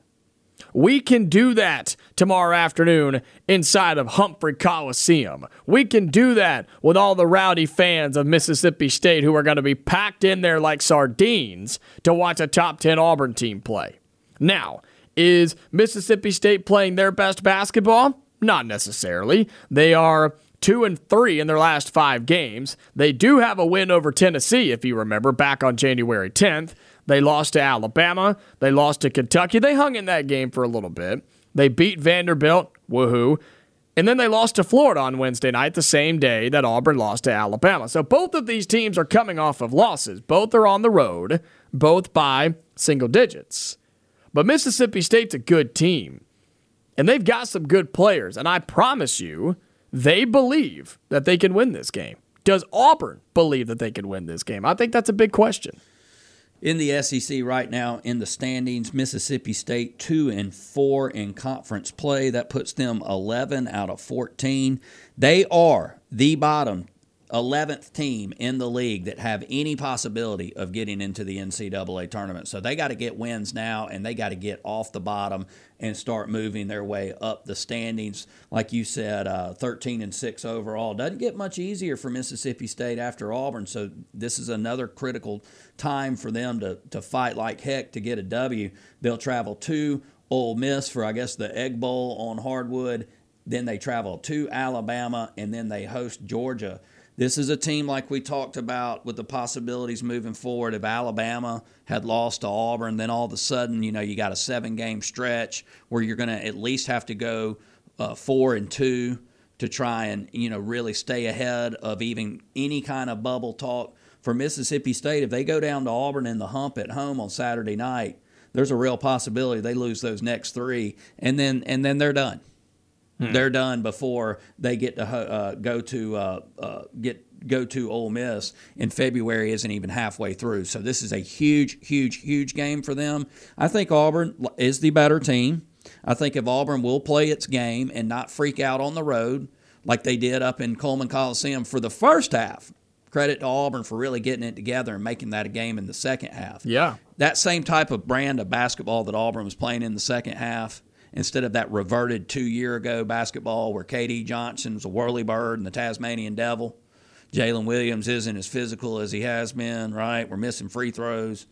We can do that tomorrow afternoon inside of Humphrey Coliseum. We can do that with all the rowdy fans of Mississippi State who are going to be packed in there like sardines to watch a top ten Auburn team play. Now, is Mississippi State playing their best basketball? Not necessarily. They are two and three in their last five games. They do have a win over Tennessee, if you remember, back on January tenth. They lost to Alabama. They lost to Kentucky. They hung in that game for a little bit. They beat Vanderbilt. Woohoo. And then they lost to Florida on Wednesday night, the same day that Auburn lost to Alabama. So both of these teams are coming off of losses. Both are on the road, both by single digits. But Mississippi State's a good team. And they've got some good players. And I promise you, they believe that they can win this game. Does Auburn believe that they can win this game? I think that's a big question. In the S E C right now, in the standings, Mississippi State two and four in conference play. That puts them eleven out of fourteen. They are the bottom eleventh team in the league that have any possibility of getting into the N C double A tournament. So they got to get wins now, and they got to get off the bottom and start moving their way up the standings. Like you said, uh, thirteen and six overall. Doesn't get much easier for Mississippi State after Auburn, so this is another critical time for them to, to fight like heck to get a W. They'll travel to Ole Miss for, I guess, the Egg Bowl on hardwood. Then they travel to Alabama, and then they host Georgia. This is a team like we talked about with the possibilities moving forward. If Alabama had lost to Auburn, then all of a sudden, you know, you got a seven-game stretch where you're going to at least have to go uh, four and two to try and, you know, really stay ahead of even any kind of bubble talk. For Mississippi State, if they go down to Auburn in the hump at home on Saturday night, there's a real possibility they lose those next three, and then and then they're done. They're done before they get to uh, go to uh, uh, get go to Ole Miss, and February isn't even halfway through. So this is a huge, huge, huge game for them. I think Auburn is the better team. I think if Auburn will play its game and not freak out on the road like they did up in Coleman Coliseum for the first half, credit to Auburn for really getting it together and making that a game in the second half. Yeah. That same type of brand of basketball that Auburn was playing in the second half, instead of that reverted two-year-ago basketball where K D Johnson was a whirlybird and the Tasmanian devil, Jalen Williams isn't as physical as he has been, right? We're missing free throws.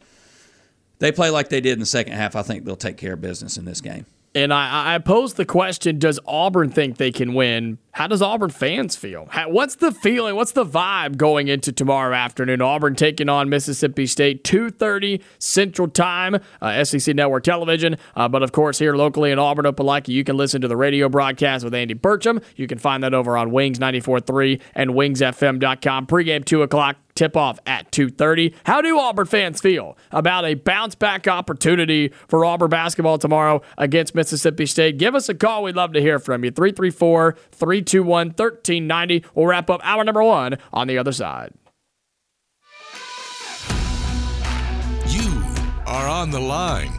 They play like they did in the second half. I think they'll take care of business in this game. And I, I posed the question, does Auburn think they can win? How does Auburn fans feel? How, what's the feeling? What's the vibe going into tomorrow afternoon? Auburn taking on Mississippi State, two thirty Central Time, uh, S E C Network Television. Uh, but, of course, here locally in Auburn, Opelika, you can listen to the radio broadcast with Andy Burcham. You can find that over on Wings ninety-four point three and wings f m dot com. Pre-game two o'clock, tip-off at two thirty. How do Auburn fans feel about a bounce-back opportunity for Auburn basketball tomorrow against Mississippi State? Give us a call. We'd love to hear from you. three three four, three two one, one three nine zero. We'll wrap up hour number one on the other side. You are on the line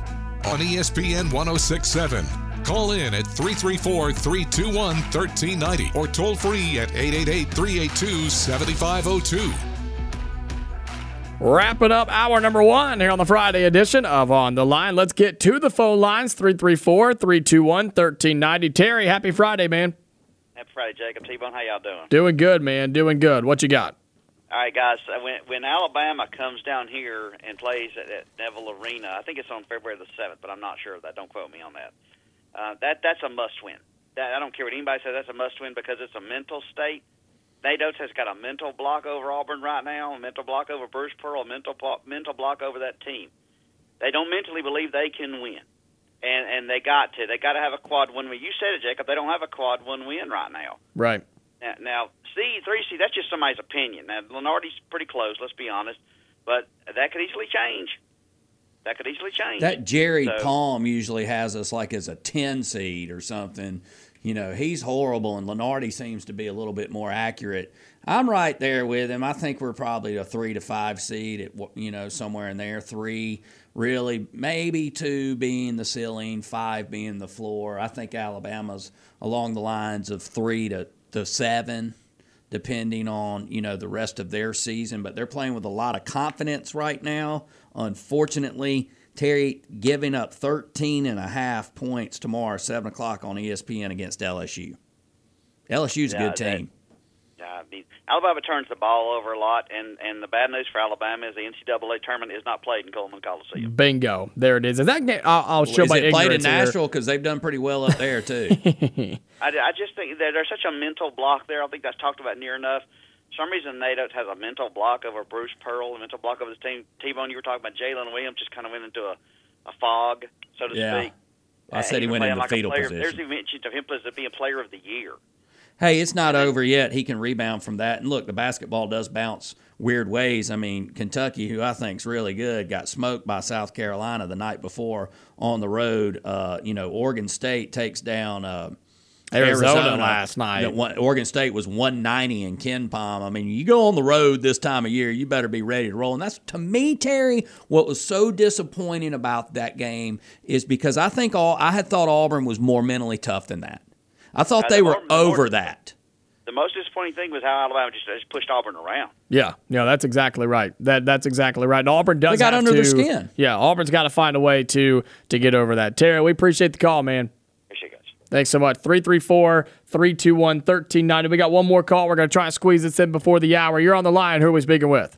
on E S P N one oh six point seven. Call in at three three four, three two one, one three nine zero or toll free at eight eight eight, three eight two, seven five zero two. Wrapping up hour number one here on the Friday edition of On the Line. Let's get to the phone lines, three three four, three two one, one three nine zero. Terry, happy Friday, man. Happy Friday, Jacob. T-Bone, how y'all doing? Doing good, man. Doing good. What you got? All right, guys. When, when Alabama comes down here and plays at, at Neville Arena, I think it's on February the seventh, but I'm not sure of that. Don't quote me on that. Uh, that that's a must-win. That, I don't care what anybody says. That's a must-win because it's a mental state. Nate Oats has got a mental block over Auburn right now, a mental block over Bruce Pearl, a mental mental block over that team. They don't mentally believe they can win, and and they got to. They got to have a quad one win. You said it, Jacob. They don't have a quad one win right now. Right. Now, now C, three C, that's just somebody's opinion. Now, Lenardi's pretty close, let's be honest, but that could easily change. That could easily change. That Jerry so, Palm usually has us like as a ten seed or something. You know, he's horrible, and Lenardi seems to be a little bit more accurate. I'm right there with him. I think we're probably a three to five seed, at, you know, somewhere in there. Three, really, maybe two being the ceiling, five being the floor. I think Alabama's along the lines of three to, to seven, depending on, you know, the rest of their season. But they're playing with a lot of confidence right now. Unfortunately, Terry, giving up thirteen and a half points tomorrow, seven o'clock on E S P N against L S U. L S U's yeah, a good team. That, I mean, Alabama turns the ball over a lot, and, and the bad news for Alabama is the N C double A tournament is not played in Coleman Coliseum. Bingo. There it is. Is that game? I'll, I'll show is my it ignorance played in Nashville because they've done pretty well up there, too. I, I just think that there's such a mental block there. I think that's talked about near enough. For some reason, Nate Oats has a mental block over Bruce Pearl, a mental block over his team. T-Bone, you were talking about Jalen Williams just kind of went into a, a fog, so to yeah. speak. I uh, said he went into like fetal position. There's even mention of him as being a player of the year. Hey, it's not over yet. He can rebound from that. And, look, the basketball does bounce weird ways. I mean, Kentucky, who I think is really good, got smoked by South Carolina the night before on the road. Uh, you know, Oregon State takes down uh, – Arizona, Arizona last night. You know, Oregon State was one ninety in KenPom. I mean, you go on the road this time of year, you better be ready to roll. And that's, to me, Terry, what was so disappointing about that game is because I think all I had thought Auburn was more mentally tough than that. I thought uh, they the were Auburn, over the that. The most disappointing thing was how Alabama just, just pushed Auburn around. Yeah, yeah, that's exactly right. That that's exactly right. And Auburn does. They got have under to, their skin. Yeah, Auburn's got to find a way to to get over that. Terry, we appreciate the call, man. Thanks so much. three three four, three two one, one three nine zero. We got one more call. We're going to try and squeeze this in before the hour. You're on the line. Who are we speaking with?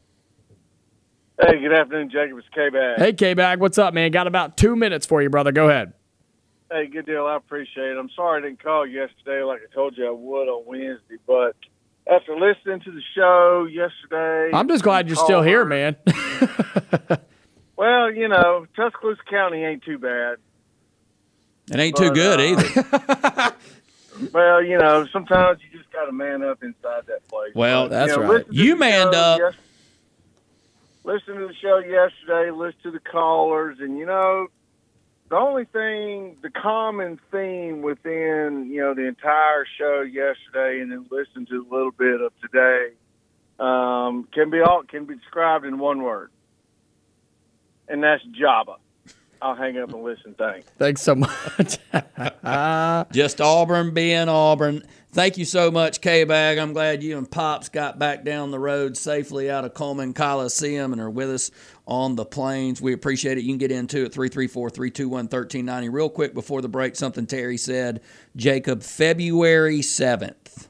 Hey, good afternoon, Jacob. It's K-Bag. Hey, K-Bag. What's up, man? Got about two minutes for you, brother. Go ahead. Hey, good deal. I appreciate it. I'm sorry I didn't call yesterday like I told you I would on Wednesday, but after listening to the show yesterday. I'm just glad you're still her. here, man. Well, you know, Tuscaloosa County ain't too bad. It ain't but, too good uh, either. Well, you know, sometimes you just got to man up inside that place. Well, but, that's you know, right. You manned up. Yes, listen to the show yesterday, listen to the callers, and, you know, the only thing, the common theme within, you know, the entire show yesterday and then listen to a little bit of today um, can be all can be described in one word, and that's Jabba. I'll hang up and listen. Thanks. Thanks so much. Just Auburn being Auburn. Thank you so much, K-Bag. I'm glad you and Pops got back down the road safely out of Coleman Coliseum and are with us on the plains. We appreciate it. You can get in, too, at three three four, three two one, one three nine zero. Real quick before the break, something Terry said. Jacob, February seventh.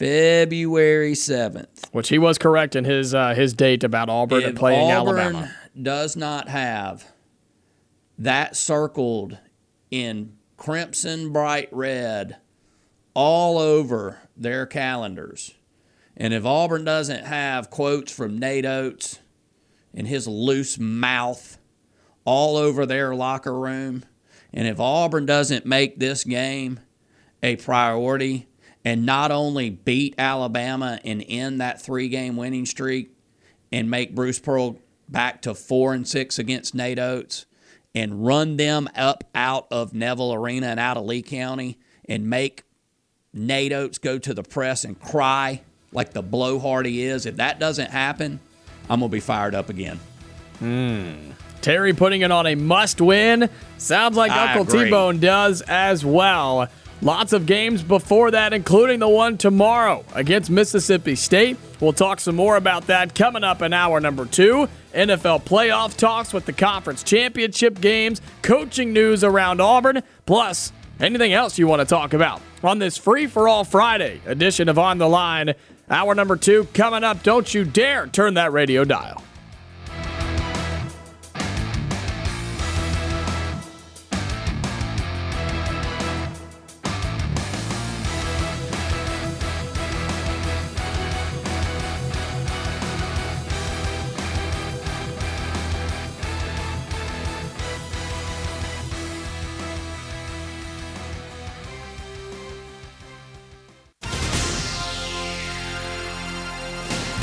February seventh. Which he was correct in his, uh, his date about Auburn and playing Alabama. Auburn does not have that circled in crimson bright red all over their calendars. And if Auburn doesn't have quotes from Nate Oats and his loose mouth all over their locker room, and if Auburn doesn't make this game a priority and not only beat Alabama and end that three-game winning streak and make Bruce Pearl back to four and six against Nate Oats and run them up out of Neville Arena and out of Lee County and make Nate Oats go to the press and cry like the blowhard he is, if that doesn't happen, I'm going to be fired up again. Mm. Terry putting it on a must-win. Sounds like I Uncle agree. T-Bone does as well. Lots of games before that, including the one tomorrow against Mississippi State. We'll talk some more about that coming up in hour number two. N F L playoff talks with the conference championship games, coaching news around Auburn, plus anything else you want to talk about on this free-for-all Friday edition of On the Line. Hour number two coming up. Don't you dare turn that radio dial.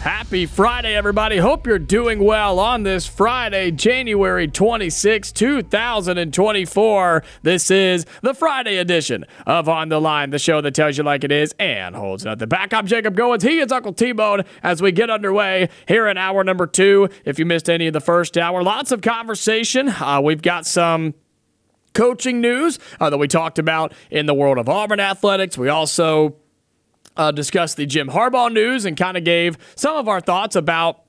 Happy Friday, everybody. Hope you're doing well on this Friday, January twenty-sixth, two thousand twenty-four. This is the Friday edition of On the Line, the show that tells you like it is and holds nothing back. I'm Jacob Goins. He is Uncle T-Bone as we get underway here in hour number two. If you missed any of the first hour, lots of conversation. Uh, we've got some coaching news uh, that we talked about in the world of Auburn athletics. We also Uh, discussed the Jim Harbaugh news and kind of gave some of our thoughts about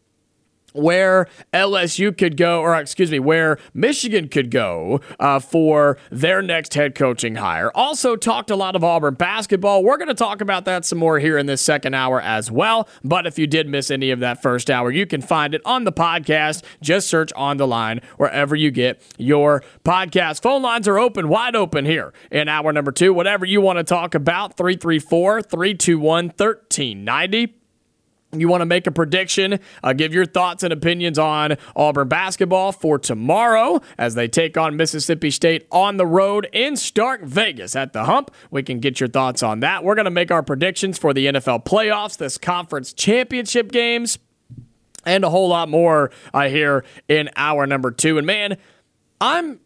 where L S U could go, or excuse me, where Michigan could go uh, for their next head coaching hire. Also talked a lot of Auburn basketball. We're going to talk about that some more here in this second hour as well. But if you did miss any of that first hour, you can find it on the podcast. Just search On the Line wherever you get your podcast. Phone lines are open, wide open here in hour number two. Whatever you want to talk about, three three four, three two one, one three nine zero. You want to make a prediction, uh, give your thoughts and opinions on Auburn basketball for tomorrow as they take on Mississippi State on the road in Stark, Vegas at the Hump. We can get your thoughts on that. We're going to make our predictions for the N F L playoffs, this conference championship games, and a whole lot more uh, here in hour number two. And man, I'm...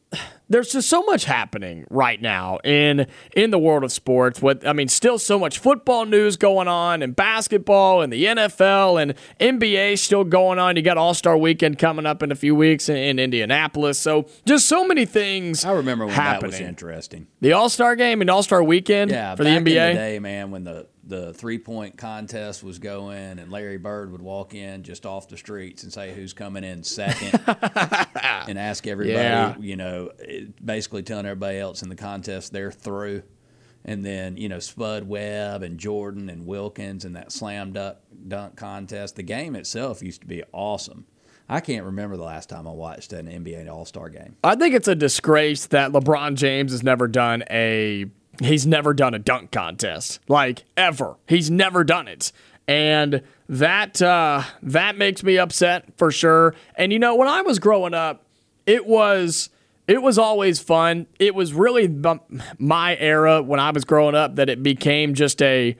There's just so much happening right now in in the world of sports. With I mean, still so much football news going on, and basketball, and the N F L, and N B A still going on. You got All-Star Weekend coming up in a few weeks in, in Indianapolis. So just so many things. I remember when happening. That was interesting. The All-Star Game and All-Star Weekend yeah, for the N B A. Yeah, back in the day, man, when the the three-point contest was going and Larry Bird would walk in just off the streets and say who's coming in second and ask everybody, yeah. you know, basically telling everybody else in the contest they're through. And then, you know, Spud Webb and Jordan and Wilkins and that slam dunk, dunk contest. The game itself used to be awesome. I can't remember the last time I watched an N B A All-Star game. I think it's a disgrace that LeBron James has never done a – He's never done a dunk contest, like, ever. He's never done it. And that uh, that makes me upset, for sure. And, you know, when I was growing up, it was it was always fun. It was really the, my era when I was growing up that it became just a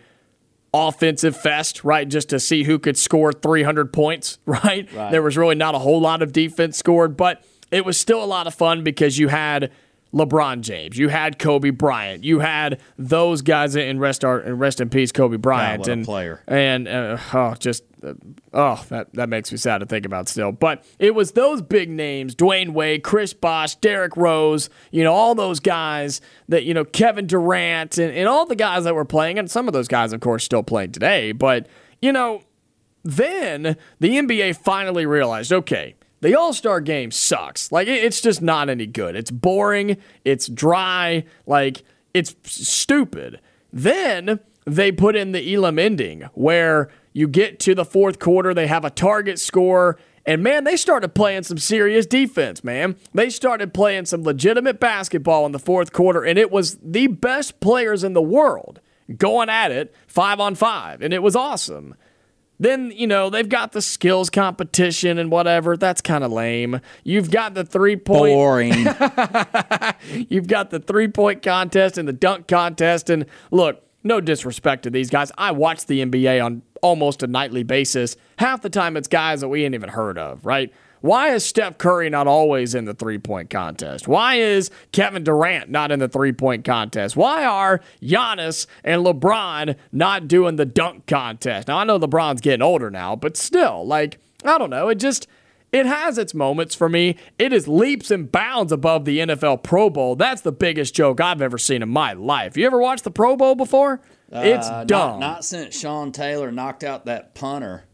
offensive fest, right, just to see who could score three hundred points, right? right? There was really not a whole lot of defense scored, but it was still a lot of fun because you had LeBron James. You had Kobe Bryant. You had those guys in rest art and rest in peace, Kobe Bryant. God, what a and player. And uh, oh, just uh, oh, that that makes me sad to think about still. But it was those big names: Dwayne Wade, Chris Bosh, Derrick Rose. You know, all those guys that you know, Kevin Durant, and, and all the guys that were playing, and some of those guys, of course, still playing today. But you know, then the N B A finally realized, okay, the All-Star game sucks. Like, it's just not any good. It's boring. It's dry. Like, it's stupid. Then they put in the Elam ending where you get to the fourth quarter, they have a target score, and, man, they started playing some serious defense, man. They started playing some legitimate basketball in the fourth quarter, and it was the best players in the world going at it five on five, and it was awesome. Then, you know, they've got the skills competition and whatever. That's kind of lame. You've got the three-point... Boring. You've got the three-point contest and the dunk contest. And, look, no disrespect to these guys. I watch the N B A on almost a nightly basis. Half the time it's guys that we ain't even heard of, right? Why is Steph Curry not always in the three-point contest? Why is Kevin Durant not in the three-point contest? Why are Giannis and LeBron not doing the dunk contest? Now, I know LeBron's getting older now, but still, like, I don't know. It just, it has its moments for me. It is leaps and bounds above the N F L Pro Bowl. That's the biggest joke I've ever seen in my life. You ever watched the Pro Bowl before? Uh, it's dumb. Not, not since Sean Taylor knocked out that punter.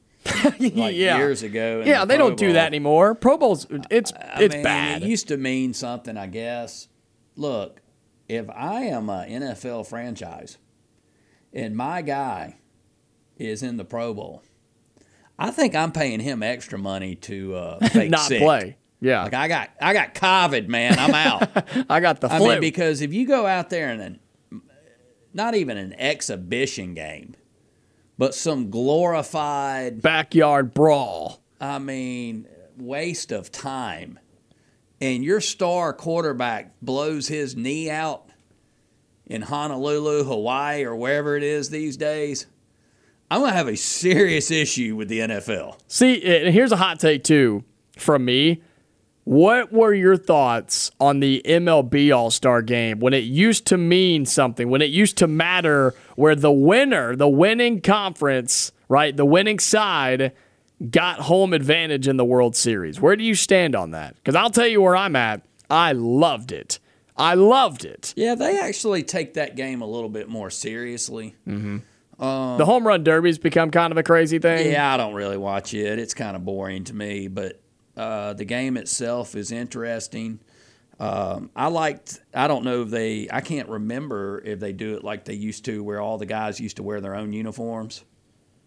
like yeah. years ago. Yeah, the they Pro don't do Bowl. that anymore. Pro Bowl's, it's I it's mean, bad. It used to mean something, I guess. Look, if I am an N F L franchise and my guy is in the Pro Bowl, I think I'm paying him extra money to uh, fake Not sick. play. Yeah. Like, I got I got COVID, man. I'm out. I got the flu. I mean, because if you go out there in an, not even an exhibition game, but some glorified... backyard brawl. I mean, waste of time. And your star quarterback blows his knee out in Honolulu, Hawaii, or wherever it is these days. I'm going to have a serious issue with the N F L. See, here's a hot take, too, from me. What were your thoughts on the M L B All-Star Game when it used to mean something, when it used to matter, where the winner, the winning conference, right, the winning side got home advantage in the World Series? Where do you stand on that? Because I'll tell you where I'm at. I loved it. I loved it. Yeah, they actually take that game a little bit more seriously. Mm-hmm. Um, the home run derby's become kind of a crazy thing. Yeah, I don't really watch it. It's kind of boring to me, but... Uh, the game itself is interesting. Um, I liked, I don't know if they, I can't remember if they do it like they used to, where all the guys used to wear their own uniforms.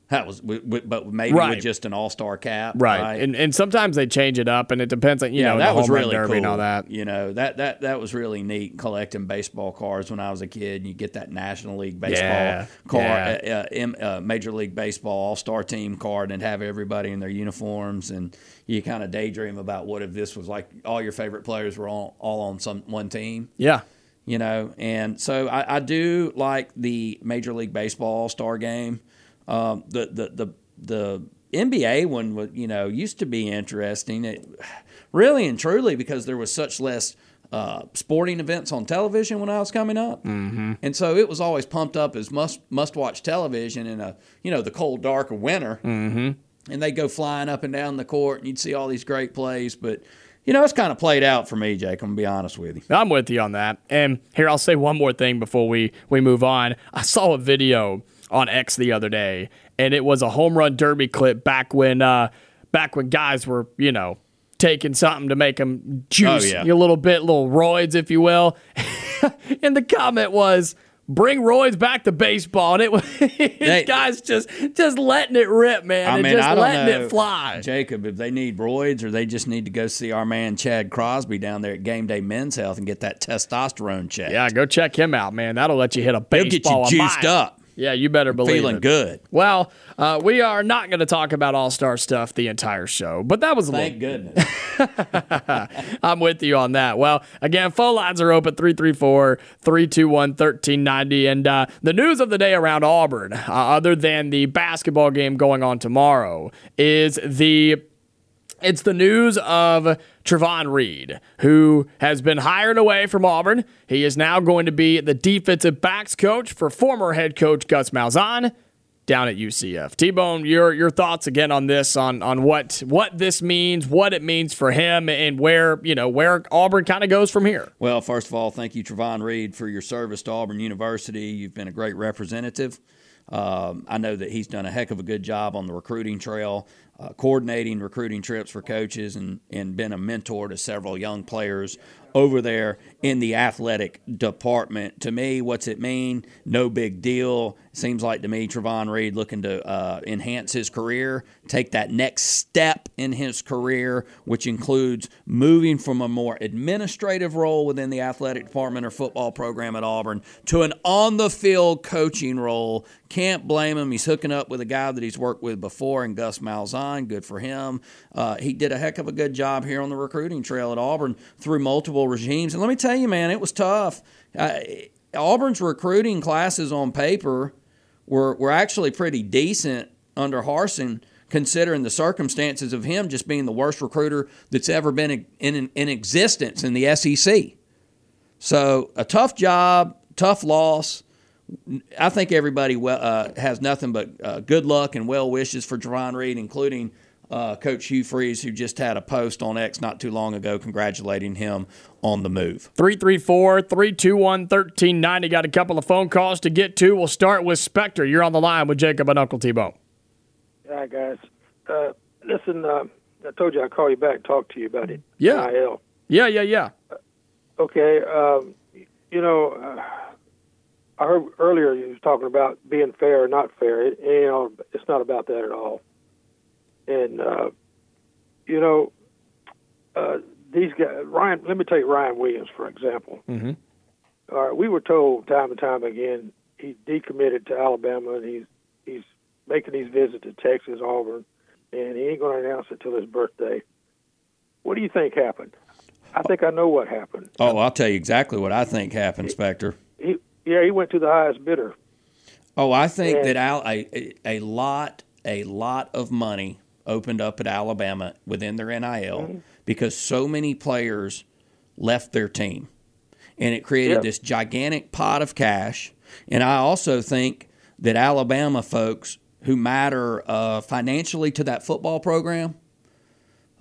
That was, we, we, but maybe right. with just an all-star cap. Right. right? And and sometimes they change it up, and it depends on, you yeah, know, that the was really derby cool. and all that. You know, that, that, that was really neat, collecting baseball cards when I was a kid. And you get that National League Baseball yeah. card, yeah. Uh, uh, uh, Major League Baseball all-star team card, and have everybody in their uniforms. And you kind of daydream about what if this was like all your favorite players were all, all on some one team. Yeah. You know, and so I, I do like the Major League Baseball all-star game. Um, the, the, the, the N B A one was, you know, used to be interesting, it, really and truly, because there was such less uh, sporting events on television when I was coming up. Mm-hmm. And so it was always pumped up as must, must watch television in a, you know, the cold, dark of winter. Mm-hmm. And they go flying up and down the court, and you'd see all these great plays. But, you know, it's kind of played out for me, Jake. I'm going to be honest with you. I'm with you on that. And here, I'll say one more thing before we, we move on. I saw a video on X the other day, and it was a home run derby clip back when uh, back when guys were, you know, taking something to make them juice oh, yeah. a little bit, little roids, if you will. And the comment was, bring roids back to baseball. And it was they, guys just just letting it rip, man. I and mean, just I don't letting know, it fly. Jacob, if they need roids or they just need to go see our man Chad Crosby down there at Game Day Men's Health and get that testosterone checked. Yeah, go check him out, man. That'll let you hit a baseball. He'll get you juiced up. Yeah, you better believe Feeling it. Feeling good. Well, uh, we are not going to talk about all-star stuff the entire show, but that was a Thank little... goodness. I'm with you on that. Well, again, phone lines are open, three three four, three two one, one three nine zero. And uh, the news of the day around Auburn, uh, other than the basketball game going on tomorrow, is the It's the news of Trevon Reed, who has been hired away from Auburn. He is now going to be the defensive backs coach for former head coach Gus Malzahn down at U C F. T-Bone, your your thoughts again on this, on on what what this means, what it means for him, and where you know where Auburn kind of goes from here. Well, first of all, thank you, Trevon Reed, for your service to Auburn University. You've been a great representative. Um, I know that he's done a heck of a good job on the recruiting trail, uh, coordinating recruiting trips for coaches, and and been a mentor to several young players over there in the athletic department. To me, what's it mean? No big deal. Seems like to me Trevon Reed looking to uh, enhance his career, take that next step in his career, which includes moving from a more administrative role within the athletic department or football program at Auburn to an on-the-field coaching role. Can't blame him. He's hooking up with a guy that he's worked with before in Gus Malzahn. Good for him. Uh, he did a heck of a good job here on the recruiting trail at Auburn through multiple regimes. And let me tell you, man, it was tough. Uh, Auburn's recruiting classes on paper were were actually pretty decent under Harsin, considering the circumstances of him just being the worst recruiter that's ever been in, in, in existence in the S E C. So a tough job, tough loss. I think everybody well, uh, has nothing but uh, good luck and well wishes for Trevon Reed, including Uh, Coach Hugh Freeze, who just had a post on X not too long ago congratulating him on the move. three three four, three two one, one three nine zero. Got a couple of phone calls to get to. We'll start with Spectre. You're on the line with Jacob and Uncle T-Bone. All right, guys. Uh, listen, uh, I told you I'd call you back, talk to you about it. Yeah. N I L. Yeah, yeah, yeah. Uh, okay. Um, you know, uh, I heard earlier you were talking about being fair or not fair. It, you know, it's not about that at all. And, uh, you know, uh, these guys, Ryan, let me tell you, Ryan Williams, for example. Mm-hmm. All right, we were told time and time again, he decommitted to Alabama, and he's he's making these visits to Texas, Auburn, and he ain't going to announce it till his birthday. What do you think happened? I think I know what happened. Oh, I'll tell you exactly what I think happened, he, Spectre. He, yeah, he went to the highest bidder. Oh, I think and, that Al, a, a lot, a lot of money opened up at Alabama within their N I L because so many players left their team. And it created yep. this gigantic pot of cash. And I also think that Alabama folks who matter uh, financially to that football program,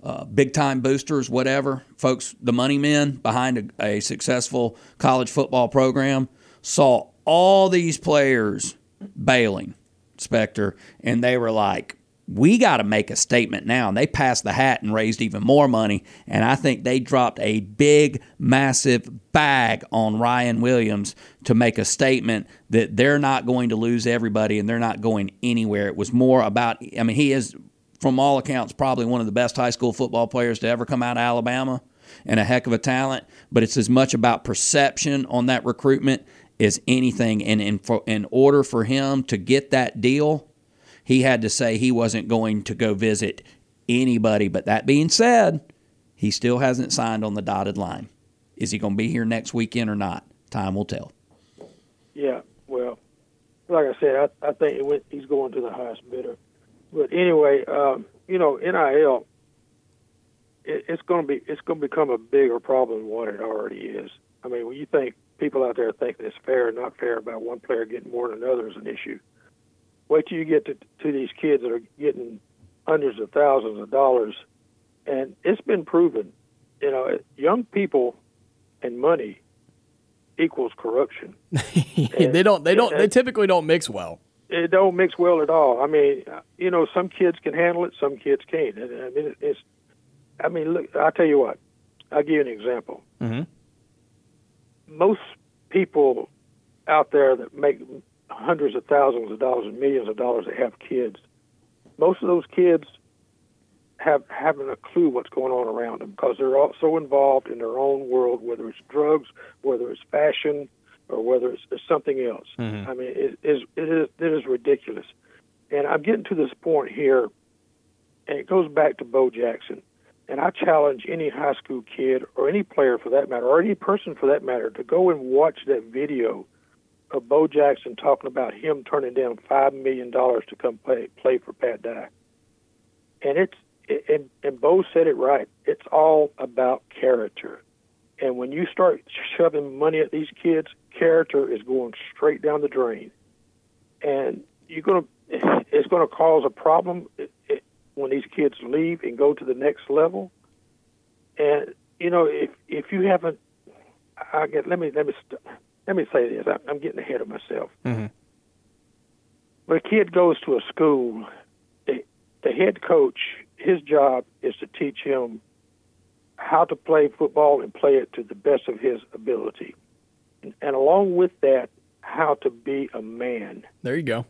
uh, big-time boosters, whatever, folks, the money men behind a, a successful college football program, saw all these players bailing, Spectre, and they were like, we got to make a statement now. And they passed the hat and raised even more money. And I think they dropped a big, massive bag on Ryan Williams to make a statement that they're not going to lose everybody and they're not going anywhere. It was more about, I mean, he is, from all accounts, probably one of the best high school football players to ever come out of Alabama and a heck of a talent. But it's as much about perception on that recruitment as anything. And in, for, in order for him to get that deal, he had to say he wasn't going to go visit anybody. But that being said, he still hasn't signed on the dotted line. Is he going to be here next weekend or not? Time will tell. Yeah, well, like I said, I, I think it went, he's going to the highest bidder. But anyway, um, you know, N I L, it, it's going to be it's going to become a bigger problem than what it already is. I mean, when you think people out there think that it's fair or not fair about one player getting more than another is an issue. Wait till you get to, to these kids that are getting hundreds of thousands of dollars. And it's been proven, you know, young people and money equals corruption. And, they don't, they don't, they typically don't mix well. It don't mix well at all. I mean, you know, some kids can handle it, some kids can't. I mean, it's, I mean, look, I'll tell you what, I'll give you an example. Mm-hmm. Most people out there that make hundreds of thousands of dollars and millions of dollars that have kids, most of those kids have haven't a clue what's going on around them because they're all so involved in their own world, whether it's drugs, whether it's fashion, or whether it's, it's something else. Mm-hmm. I mean, it, it, is, it, is, it is ridiculous. And I'm getting to this point here, and it goes back to Bo Jackson. And I challenge any high school kid or any player for that matter, or any person for that matter, to go and watch that video of Bo Jackson talking about him turning down five million dollars to come play play for Pat Dye, and it's and, and Bo said it right, it's all about character. And when you start shoving money at these kids, character is going straight down the drain. And you're gonna, it's going to cause a problem when these kids leave and go to the next level. And, you know, if if you haven't, I get, let me let me let me say this. I, I'm getting ahead of myself. Mm-hmm. When a kid goes to a school, the, the head coach, his job is to teach him how to play football and play it to the best of his ability, and, and along with that, how to be a man. There you go.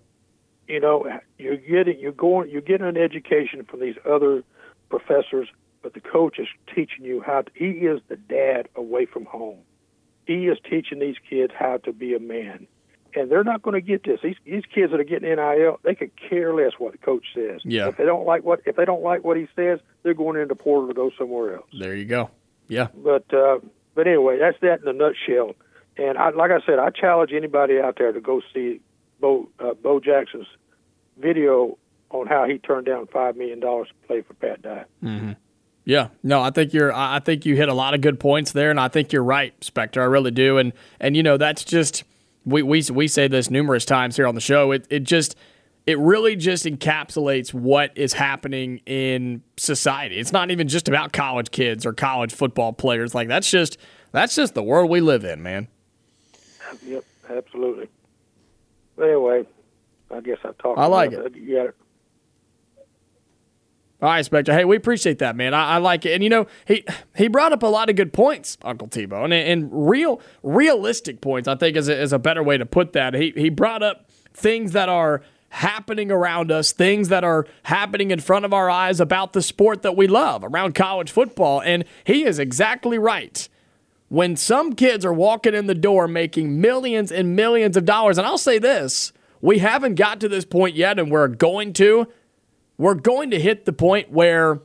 You know, you're getting you're going you're getting an education from these other professors, but the coach is teaching you how to, he is the dad away from home. He is teaching these kids how to be a man, and they're not going to get this. These these kids that are getting N I L, they could care less what the coach says. Yeah. If they don't like what if they don't like what he says, they're going into portal to go somewhere else. There you go. Yeah. But uh, but anyway, that's that in a nutshell. And I, like I said, I challenge anybody out there to go see Bo uh, Bo Jackson's video on how he turned down five million dollars to play for Pat Dye. Mm-hmm. Yeah, no, I think you're. I think you hit a lot of good points there, and I think you're right, Spector. I really do. And and you know, that's just we we we say this numerous times here on the show. It it just. It really just encapsulates what is happening in society. It's not even just about college kids or college football players. Like that's just that's just the world we live in, man. Yep, absolutely. But anyway, I guess I talked. I like about it. it. You got it. All right, Spector. Hey, we appreciate that, man. I, I like it. And, you know, he he brought up a lot of good points, Uncle T-Bone, and, and real realistic points, I think, is a, is a better way to put that. He he brought up things that are happening around us, things that are happening in front of our eyes about the sport that we love, around college football. And he is exactly right. When some kids are walking in the door making millions and millions of dollars, and I'll say this, we haven't got to this point yet, and we're going to. We're going to hit the point where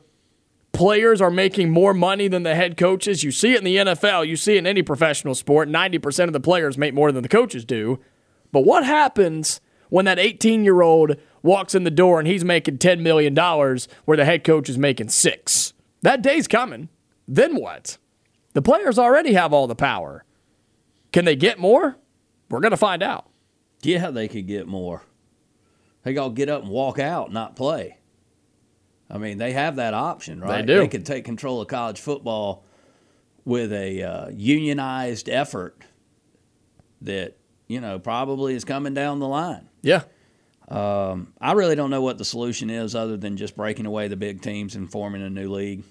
players are making more money than the head coaches. You see it in the N F L. You see it in any professional sport. ninety percent of the players make more than the coaches do. But what happens when that eighteen-year-old walks in the door and he's making ten million dollars where the head coach is making six? That day's coming. Then what? The players already have all the power. Can they get more? We're going to find out. Yeah, they could get more. They got to get up and walk out, not play. I mean, they have that option, right? They do. They can take control of college football with a uh, unionized effort that, you know, probably is coming down the line. Yeah. Um, I really don't know what the solution is other than just breaking away the big teams and forming a new league,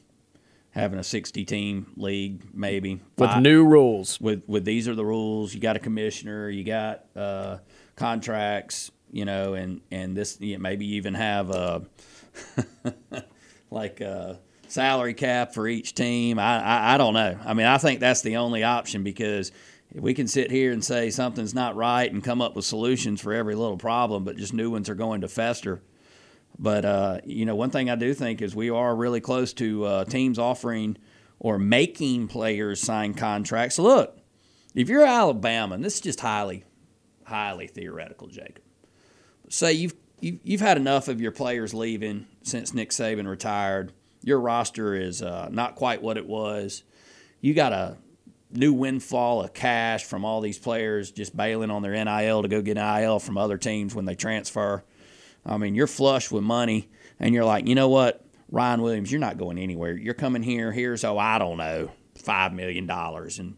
having a sixty-team league maybe. With Five. new rules. With, with these are the rules. You got a commissioner. You got uh, contracts, you know, and, and this you know, maybe even have a – like a salary cap for each team. I, I I don't know. I mean, I think that's the only option, because if we can sit here and say something's not right and come up with solutions for every little problem, but just new ones are going to fester. But, uh, you know, one thing I do think is we are really close to uh, teams offering or making players sign contracts. Look, if you're Alabama, and this is just highly, highly theoretical, Jacob, say you've You've had enough of your players leaving since Nick Saban retired. Your roster is uh, not quite what it was. You got a new windfall of cash from all these players just bailing on their N I L to go get N I L from other teams when they transfer. I mean, you're flush with money, and you're like, you know what, Ryan Williams, you're not going anywhere. You're coming here. Here's, oh, I don't know, five million dollars. And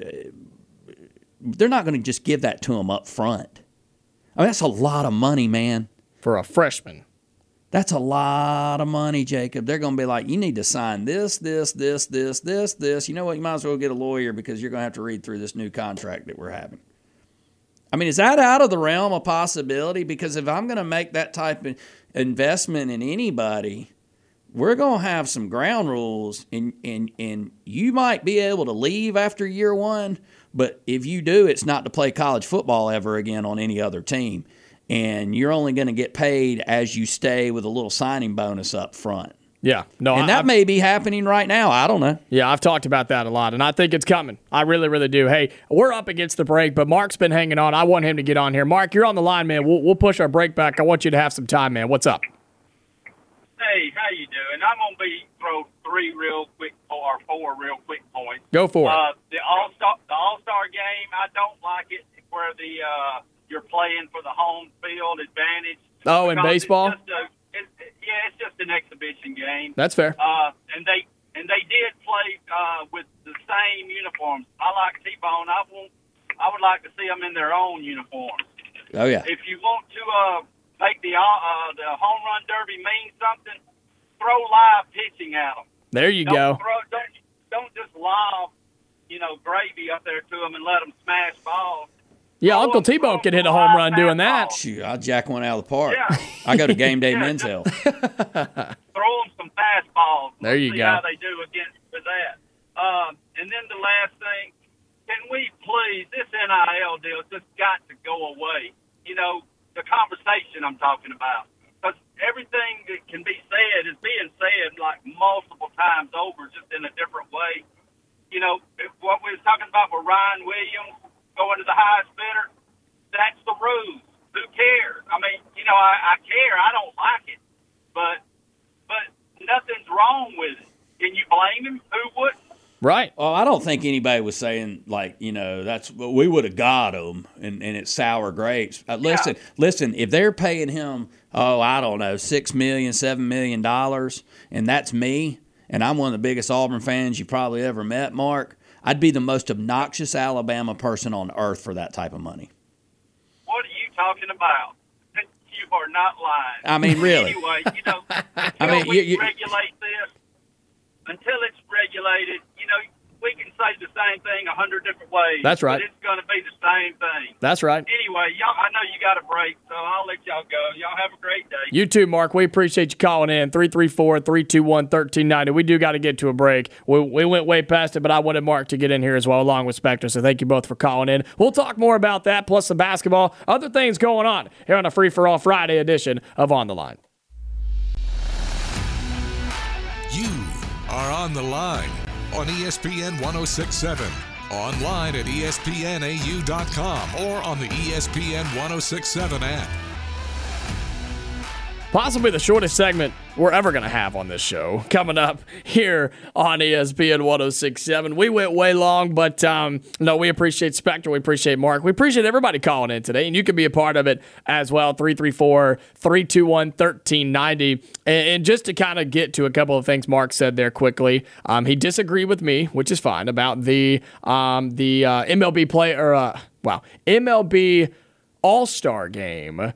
uh, they're not going to just give that to them up front. I mean, that's a lot of money, man. For a freshman. That's a lot of money, Jacob. They're going to be like, you need to sign this, this, this, this, this, this. You know what? You might as well get a lawyer because you're going to have to read through this new contract that we're having. I mean, is that out of the realm of possibility? Because if I'm going to make that type of investment in anybody, we're going to have some ground rules, and, and, and you might be able to leave after year one, but if you do, it's not to play college football ever again on any other team. And you're only going to get paid as you stay with a little signing bonus up front. Yeah. no, And I, that I've, may be happening right now. I don't know. Yeah, I've talked about that a lot, and I think it's coming. I really, really do. Hey, we're up against the break, but Mark's been hanging on. I want him to get on here. Mark, you're on the line, man. We'll, we'll push our break back. I want you to have some time, man. What's up? Hey, how you doing? I'm going to be throw three real quick or four real quick points. Go for it. Uh, the All Star, the All Star game. I don't like it where the uh, you're playing for the home field advantage. Oh, in baseball. It's just a, it's, yeah, it's just an exhibition game. That's fair. Uh, and they and they did play uh, with the same uniforms. I like T-Bone. I want. I would like to see them in their own uniforms. Oh yeah. If you want to uh, make the uh, the home run derby mean something. Throw live pitching at them. There you don't go. Throw, don't, don't just lob, you know, gravy up there to them and let them smash balls. Yeah, throw Uncle T-Bone could hit a home run doing that. Balls. Shoot, I'll jack one out of the park. Yeah. I go to Game Day yeah, Men's Health. Throw them some fastballs. There Let's you see go. How they do against for that. Um, and then the last thing, can we please, this N I L deal just got to go away. You know, the conversation I'm talking about. Everything that can be said is being said like multiple times over, just in a different way. You know, what we was talking about with Ryan Williams going to the highest bidder, that's the rules. Who cares? I mean, you know, I, I care. I don't like it. But but nothing's wrong with it. Can you blame him? Who wouldn't? Right. Well, I don't think anybody was saying, like, you know, that's we would have got him, and, and it's sour grapes. Uh, listen, yeah. listen, if they're paying him, oh, I don't know, six million dollars, seven million dollars, and that's me, and I'm one of the biggest Auburn fans you probably ever met, Mark, I'd be the most obnoxious Alabama person on earth for that type of money. What are you talking about? You are not lying. I mean, really. Anyway, you know, I mean, we you, you, regulate this until it's regulated. You know, we can say the same thing a hundred different ways. That's right. But it's going to be the same thing. That's right. Anyway, y'all, I know you got a break, so I'll let y'all go. Y'all have a great day. You too, Mark. We appreciate you calling in. three three four, three two one, one three nine zero. We do got to get to a break. We, we went way past it, but I wanted Mark to get in here as well, along with Spectre. So thank you both for calling in. We'll talk more about that, plus some basketball, other things going on here on a Free For All Friday edition of On the Line. You are on the line. On E S P N one oh six point seven, online at E S P N A U dot com, or on the E S P N one oh six point seven app. Possibly the shortest segment we're ever going to have on this show coming up here on E S P N one oh six point seven. We went way long, but um, no, we appreciate Spectre. We appreciate Mark. We appreciate everybody calling in today, and you can be a part of it as well, three three four, three two one, one three nine zero. And just to kind of get to a couple of things Mark said there quickly, um, he disagreed with me, which is fine, about the um, the uh, M L B play or uh, wow, M L B All-Star Game.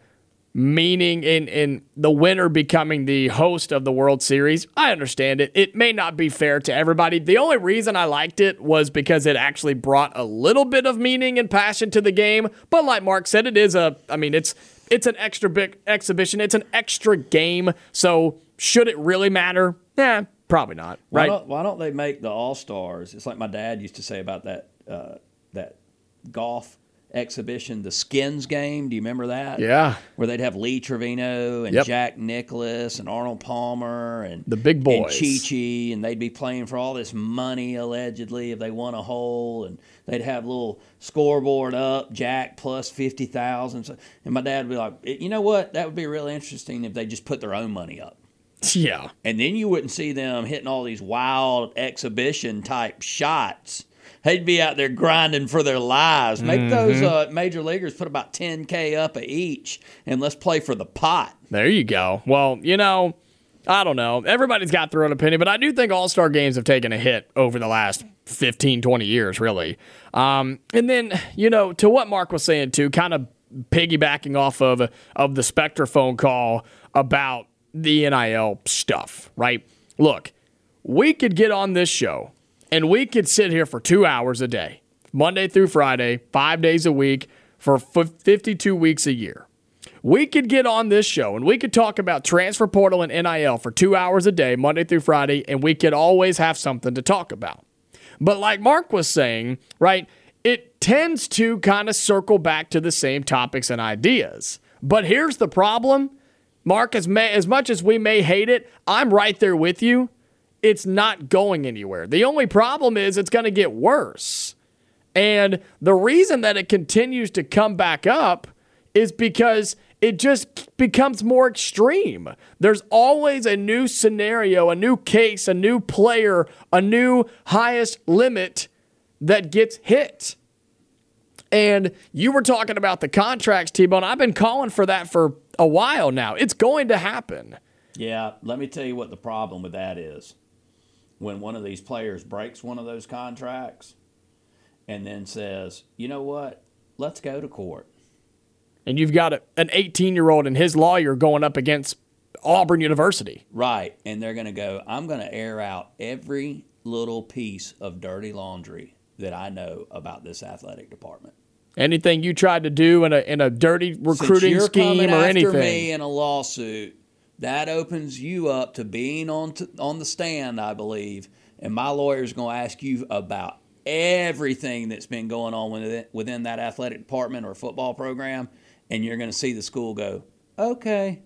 Meaning in, in the winner becoming the host of the World Series. I understand it. It may not be fair to everybody. The only reason I liked it was because it actually brought a little bit of meaning and passion to the game. But like Mark said, it is a, I mean, it's it's an extra big exhibition. It's an extra game. So should it really matter? Yeah, probably not. Right? Why don't, why don't they make the All-Stars? It's like my dad used to say about that uh, that golf exhibition, the Skins game. Do you remember that? Yeah. Where they'd have Lee Trevino and yep. Jack Nicklaus and Arnold Palmer and the big boys. And Chi-Chi, and they'd be playing for all this money, allegedly, if they won a hole. And they'd have a little scoreboard up, Jack plus fifty thousand. And my dad would be like, you know what? That would be really interesting if they just put their own money up. Yeah. And then you wouldn't see them hitting all these wild exhibition-type shots. They'd be out there grinding for their lives. Make mm-hmm. those uh, major leaguers put about ten K up a each, and let's play for the pot. There you go. Well, you know, I don't know. Everybody's got their own opinion, but I do think All-Star games have taken a hit over the last fifteen, twenty years, really. Um, and then, you know, to what Mark was saying, too, kind of piggybacking off of, of the Spectre phone call about the N I L stuff, right? Look, we could get on this show, and we could sit here for two hours a day, Monday through Friday, five days a week, for fifty-two weeks a year. We could get on this show, and we could talk about transfer portal and N I L for two hours a day, Monday through Friday, and we could always have something to talk about. But like Mark was saying, right, it tends to kind of circle back to the same topics and ideas. But here's the problem. Mark, as, may, as much as we may hate it, I'm right there with you. It's not going anywhere. The only problem is it's going to get worse. And the reason that it continues to come back up is because it just becomes more extreme. There's always a new scenario, a new case, a new player, a new highest limit that gets hit. And you were talking about the contracts, T-Bone. I've been calling for that for a while now. It's going to happen. Yeah, let me tell you what the problem with that is. When one of these players breaks one of those contracts and then says, you know what, let's go to court. And you've got a, an eighteen-year-old and his lawyer going up against Auburn University. Right, and they're going to go, I'm going to air out every little piece of dirty laundry that I know about this athletic department. Anything you tried to do in a in a dirty recruiting scheme or anything. Since you're coming after me in a lawsuit, that opens you up to being on t- on the stand, I believe, and my lawyer's going to ask you about everything that's been going on within, within that athletic department or football program, and you're going to see the school go, okay,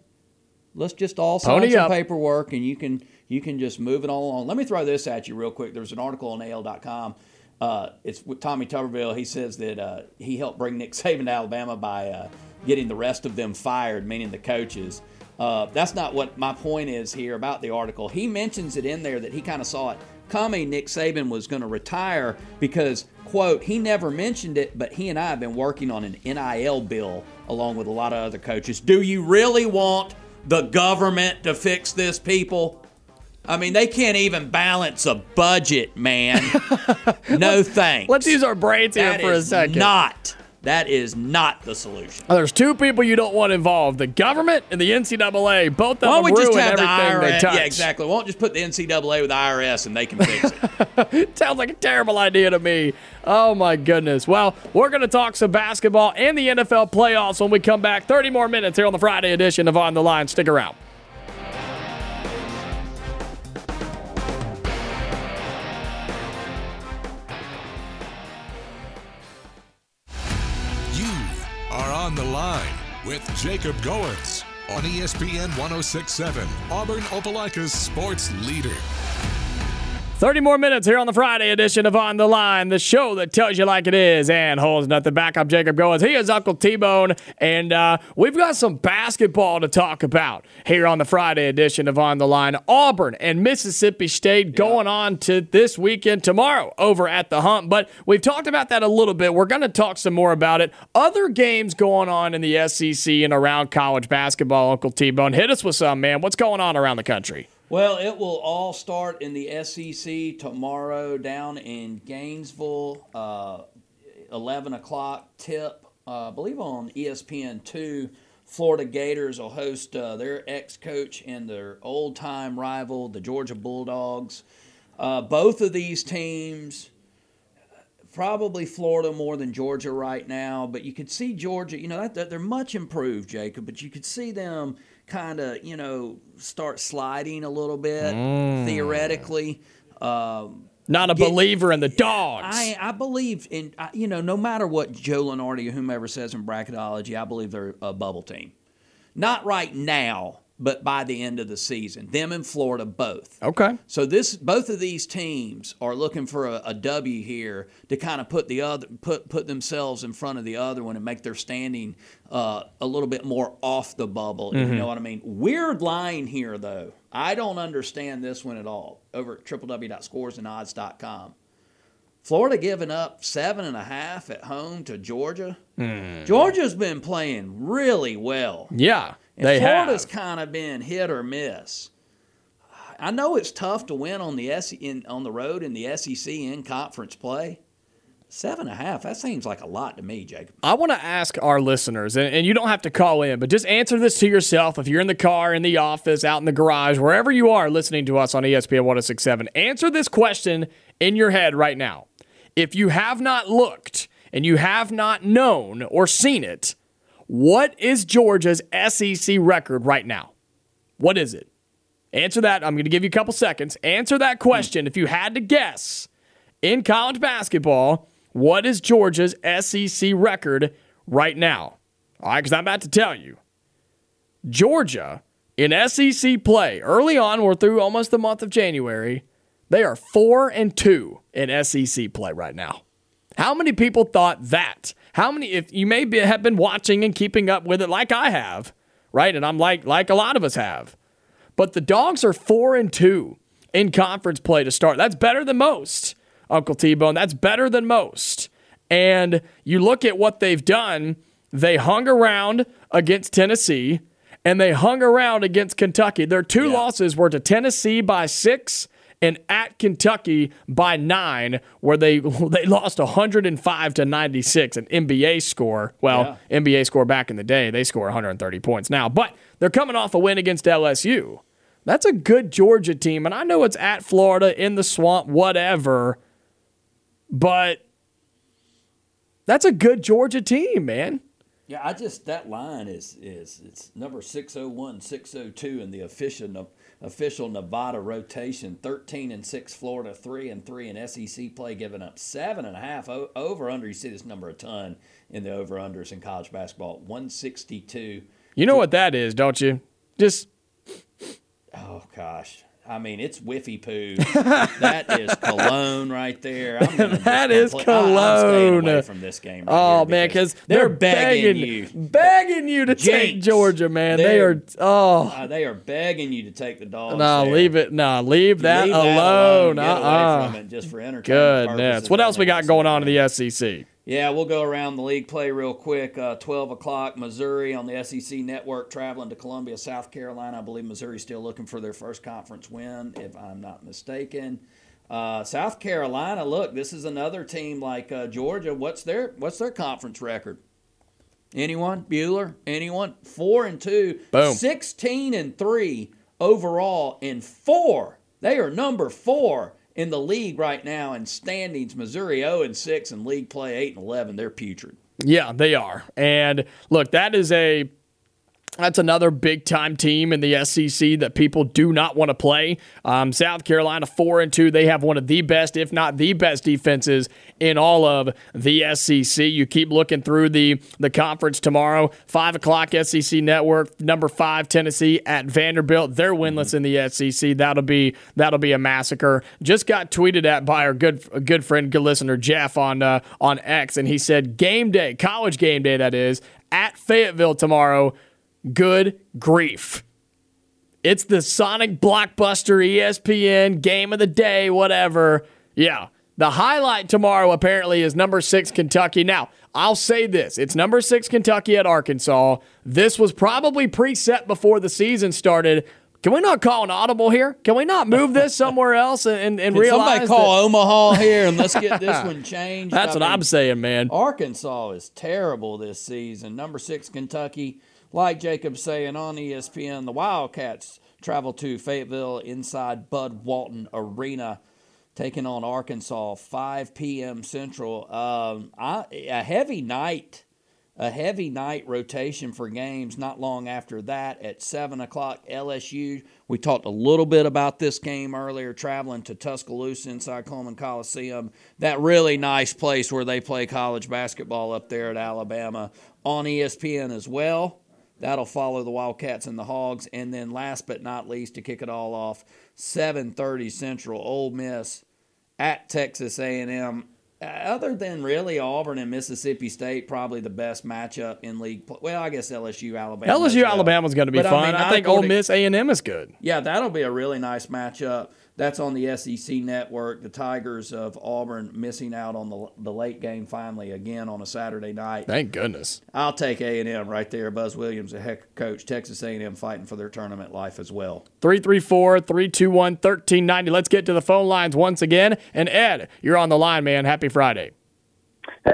let's just all sign some paperwork, and you can you can just move it all along. Let me throw this at you real quick. There's an article on A L dot com. Uh, it's with Tommy Tuberville. He says that uh, he helped bring Nick Saban to Alabama by uh, getting the rest of them fired, meaning the coaches. Uh, that's not what my point is here about the article. He mentions it in there that he kind of saw it coming. Nick Saban was going to retire because, quote, he never mentioned it, but he and I have been working on an N I L bill along with a lot of other coaches. Do you really want the government to fix this, people? I mean, they can't even balance a budget, man. No let's, thanks. Let's use our brains here that for a second. Not, that is not the solution. Now, there's two people you don't want involved, the government and the N C double A. Both of Won't them ruin everything the they touch. Yeah, exactly. Why don't just put the N C double A with the I R S and they can fix it? Sounds like a terrible idea to me. Oh, my goodness. Well, we're going to talk some basketball and the N F L playoffs when we come back. thirty more minutes here on the Friday edition of On the Line. Stick around. On the Line with Jacob Goins on E S P N one oh six point seven, Auburn Opelika's sports leader. thirty more minutes here on the Friday edition of On the Line, the show that tells you like it is and holds nothing back. I'm Jacob Goins. He is Uncle T-Bone, and uh, we've got some basketball to talk about here on the Friday edition of On the Line. Auburn and Mississippi State yep. going on to this weekend tomorrow over at the Hump, but we've talked about that a little bit. We're going to talk some more about it. Other games going on in the S E C and around college basketball, Uncle T-Bone. Hit us with some, man. What's going on around the country? Well, it will all start in the S E C tomorrow down in Gainesville, uh, eleven o'clock tip, uh, I believe on E S P N two. Florida Gators will host uh, their ex-coach and their old-time rival, the Georgia Bulldogs. Uh, both of these teams, probably Florida more than Georgia right now, but you could see Georgia, you know, that, that they're much improved, Jacob, but you could see them kind of, you know, start sliding a little bit, mm. theoretically. Um, Not a get, believer in the dogs. I, I believe in, I, you know, no matter what Joe Lunardi or whomever says in bracketology, I believe they're a bubble team. Not right now, but by the end of the season. Them and Florida both. Okay. So this, both of these teams are looking for a, a W here to kind of put the other, put put themselves in front of the other one and make their standing uh, a little bit more off the bubble. Mm-hmm. If you know what I mean? Weird line here though. I don't understand this one at all. Over at w w w dot scores and odds dot com. Florida giving up seven and a half at home to Georgia. Mm. Georgia's been playing really well. Yeah. And they Florida's kind of been hit or miss. I know it's tough to win on the SEC, in, on the road in the S E C in conference play. Seven and a half, that seems like a lot to me, Jacob. I want to ask our listeners, and, and you don't have to call in, but just answer this to yourself. If you're in the car, in the office, out in the garage, wherever you are listening to us on E S P N one oh six point seven, answer this question in your head right now. If you have not looked and you have not known or seen it, what is Georgia's S E C record right now? What is it? Answer that. I'm going to give you a couple seconds. Answer that question. If you had to guess in college basketball, what is Georgia's S E C record right now? All right, because I'm about to tell you. Georgia, in S E C play, early on, we're through almost the month of January, they are four and two in S E C play right now. How many people thought that? How many, if you may be, have been watching and keeping up with it like I have, right? And I'm like, like a lot of us have. But the Dogs are four and two in conference play to start. That's better than most, Uncle T-Bone. That's better than most. And you look at what they've done. They hung around against Tennessee, and they hung around against Kentucky. Their two yeah. losses were to Tennessee by six and at Kentucky by nine, where they they lost one hundred five to ninety-six, an N B A score. Well, yeah. N B A score back in the day, they score one hundred thirty points now. But they're coming off a win against L S U. That's a good Georgia team, and I know it's at Florida, in the swamp, whatever, but that's a good Georgia team, man. Yeah, I just, that line is, is it's number six oh one, six oh two in the official official Nevada rotation, thirteen and six Florida, three and three in S E C play, giving up seven point five over-under. You see this number a ton in the over-unders in college basketball, one sixty-two. You know what that is, don't you? Just, oh, gosh. I mean, it's whiffy poo. That is cologne right there. I'm that is play. cologne. I, I'm staying away from this game. Right oh, here man, because they're, they're begging, begging you. Begging you to Jinx. take Georgia, man. They're, they are oh. Uh, they are begging you to take the Dogs. No, there. leave it. No, leave that leave alone. That alone. Get uh-uh. away from it just for entertainment Goodness. purposes. What else we got going on in the S E C? Yeah, we'll go around the league play real quick. Uh, twelve o'clock, Missouri on the S E C Network, traveling to Columbia, South Carolina. I believe Missouri's still looking for their first conference win, if I'm not mistaken. Uh, South Carolina, look, this is another team like uh, Georgia. What's their what's their conference record? Anyone? Bueller? Anyone? Four and two. Boom. sixteen and three overall, and four. They are number four in the league right now in standings. Missouri oh and six in league play, eight and eleven. They're putrid. Yeah, they are. And look, that is a that's another big-time team in the S E C that people do not want to play. Um, South Carolina four and two. They have one of the best, if not the best, defenses in all of the S E C. You keep looking through the, the conference tomorrow. five o'clock S E C Network, number five Tennessee at Vanderbilt. They're winless in the S E C. That'll be that'll be a massacre. Just got tweeted at by our good good friend, good listener, Jeff, on uh, on X, and he said, game day, college game day, that is, at Fayetteville tomorrow. Good grief. It's the Sonic Blockbuster, E S P N, game of the day, whatever. Yeah, the highlight tomorrow apparently is number six Kentucky. Now, I'll say this. It's number six Kentucky at Arkansas. This was probably preset before the season started. Can we not call an audible here? Can we not move this somewhere else and, and, and realize somebody call that Omaha here and let's get this one changed? That's I what mean, I'm saying, man. Arkansas is terrible this season. Number six Kentucky. Like Jacob's saying on E S P N, the Wildcats travel to Fayetteville inside Bud Walton Arena, taking on Arkansas, five p.m. Central. Um, I, a heavy night, a heavy night rotation for games. Not long after that, at seven o'clock, L S U. We talked a little bit about this game earlier, traveling to Tuscaloosa inside Coleman Coliseum. That really nice place where they play college basketball up there at Alabama, on E S P N as well. That'll follow the Wildcats and the Hogs. And then last but not least, to kick it all off, seven thirty Central, Ole Miss at Texas A and M. Other than really Auburn and Mississippi State, probably the best matchup in league play. Well, I guess L S U, Alabama. L S U, well. Alabama's going to be but fun. I, mean, I think Ole Miss A and M is good. Yeah, that'll be a really nice matchup. That's on the S E C Network. The Tigers of Auburn missing out on the, the late game finally again on a Saturday night. Thank goodness. I'll take A and M right there. Buzz Williams, a heck coach. Texas A and M fighting for their tournament life as well. three three four, three two one, one three nine zero. Let's get to the phone lines once again. And, Ed, you're on the line, man. Happy Friday.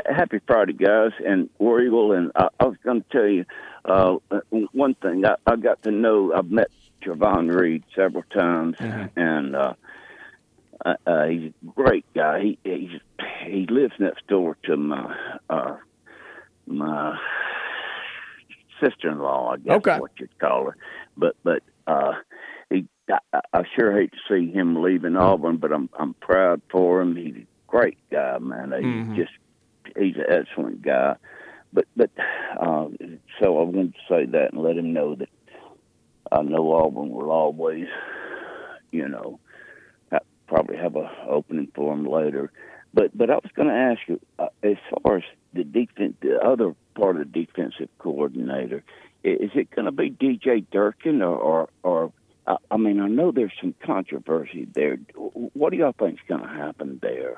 Happy Friday, guys, and War Eagle. And I, I was going to tell you uh, one thing. I, I got to know, I've met Trevon Reed several times, mm-hmm. and uh, uh, uh, he's a great guy. He he's, he lives next door to my uh, my sister-in-law, I guess okay. what you'd call her. But but uh, he I, I sure hate to see him leaving Auburn, but I'm I'm proud for him. He's a great guy, man. He's mm-hmm. just he's an excellent guy. But but uh, so I wanted to say that and let him know that. I know Auburn will always, you know, probably have an opening for them later. But but I was going to ask you, uh, as far as the defense, the other part of the defensive coordinator, is it going to be D J Durkin or, or, or I, I mean, I know there's some controversy there. What do y'all think is going to happen there?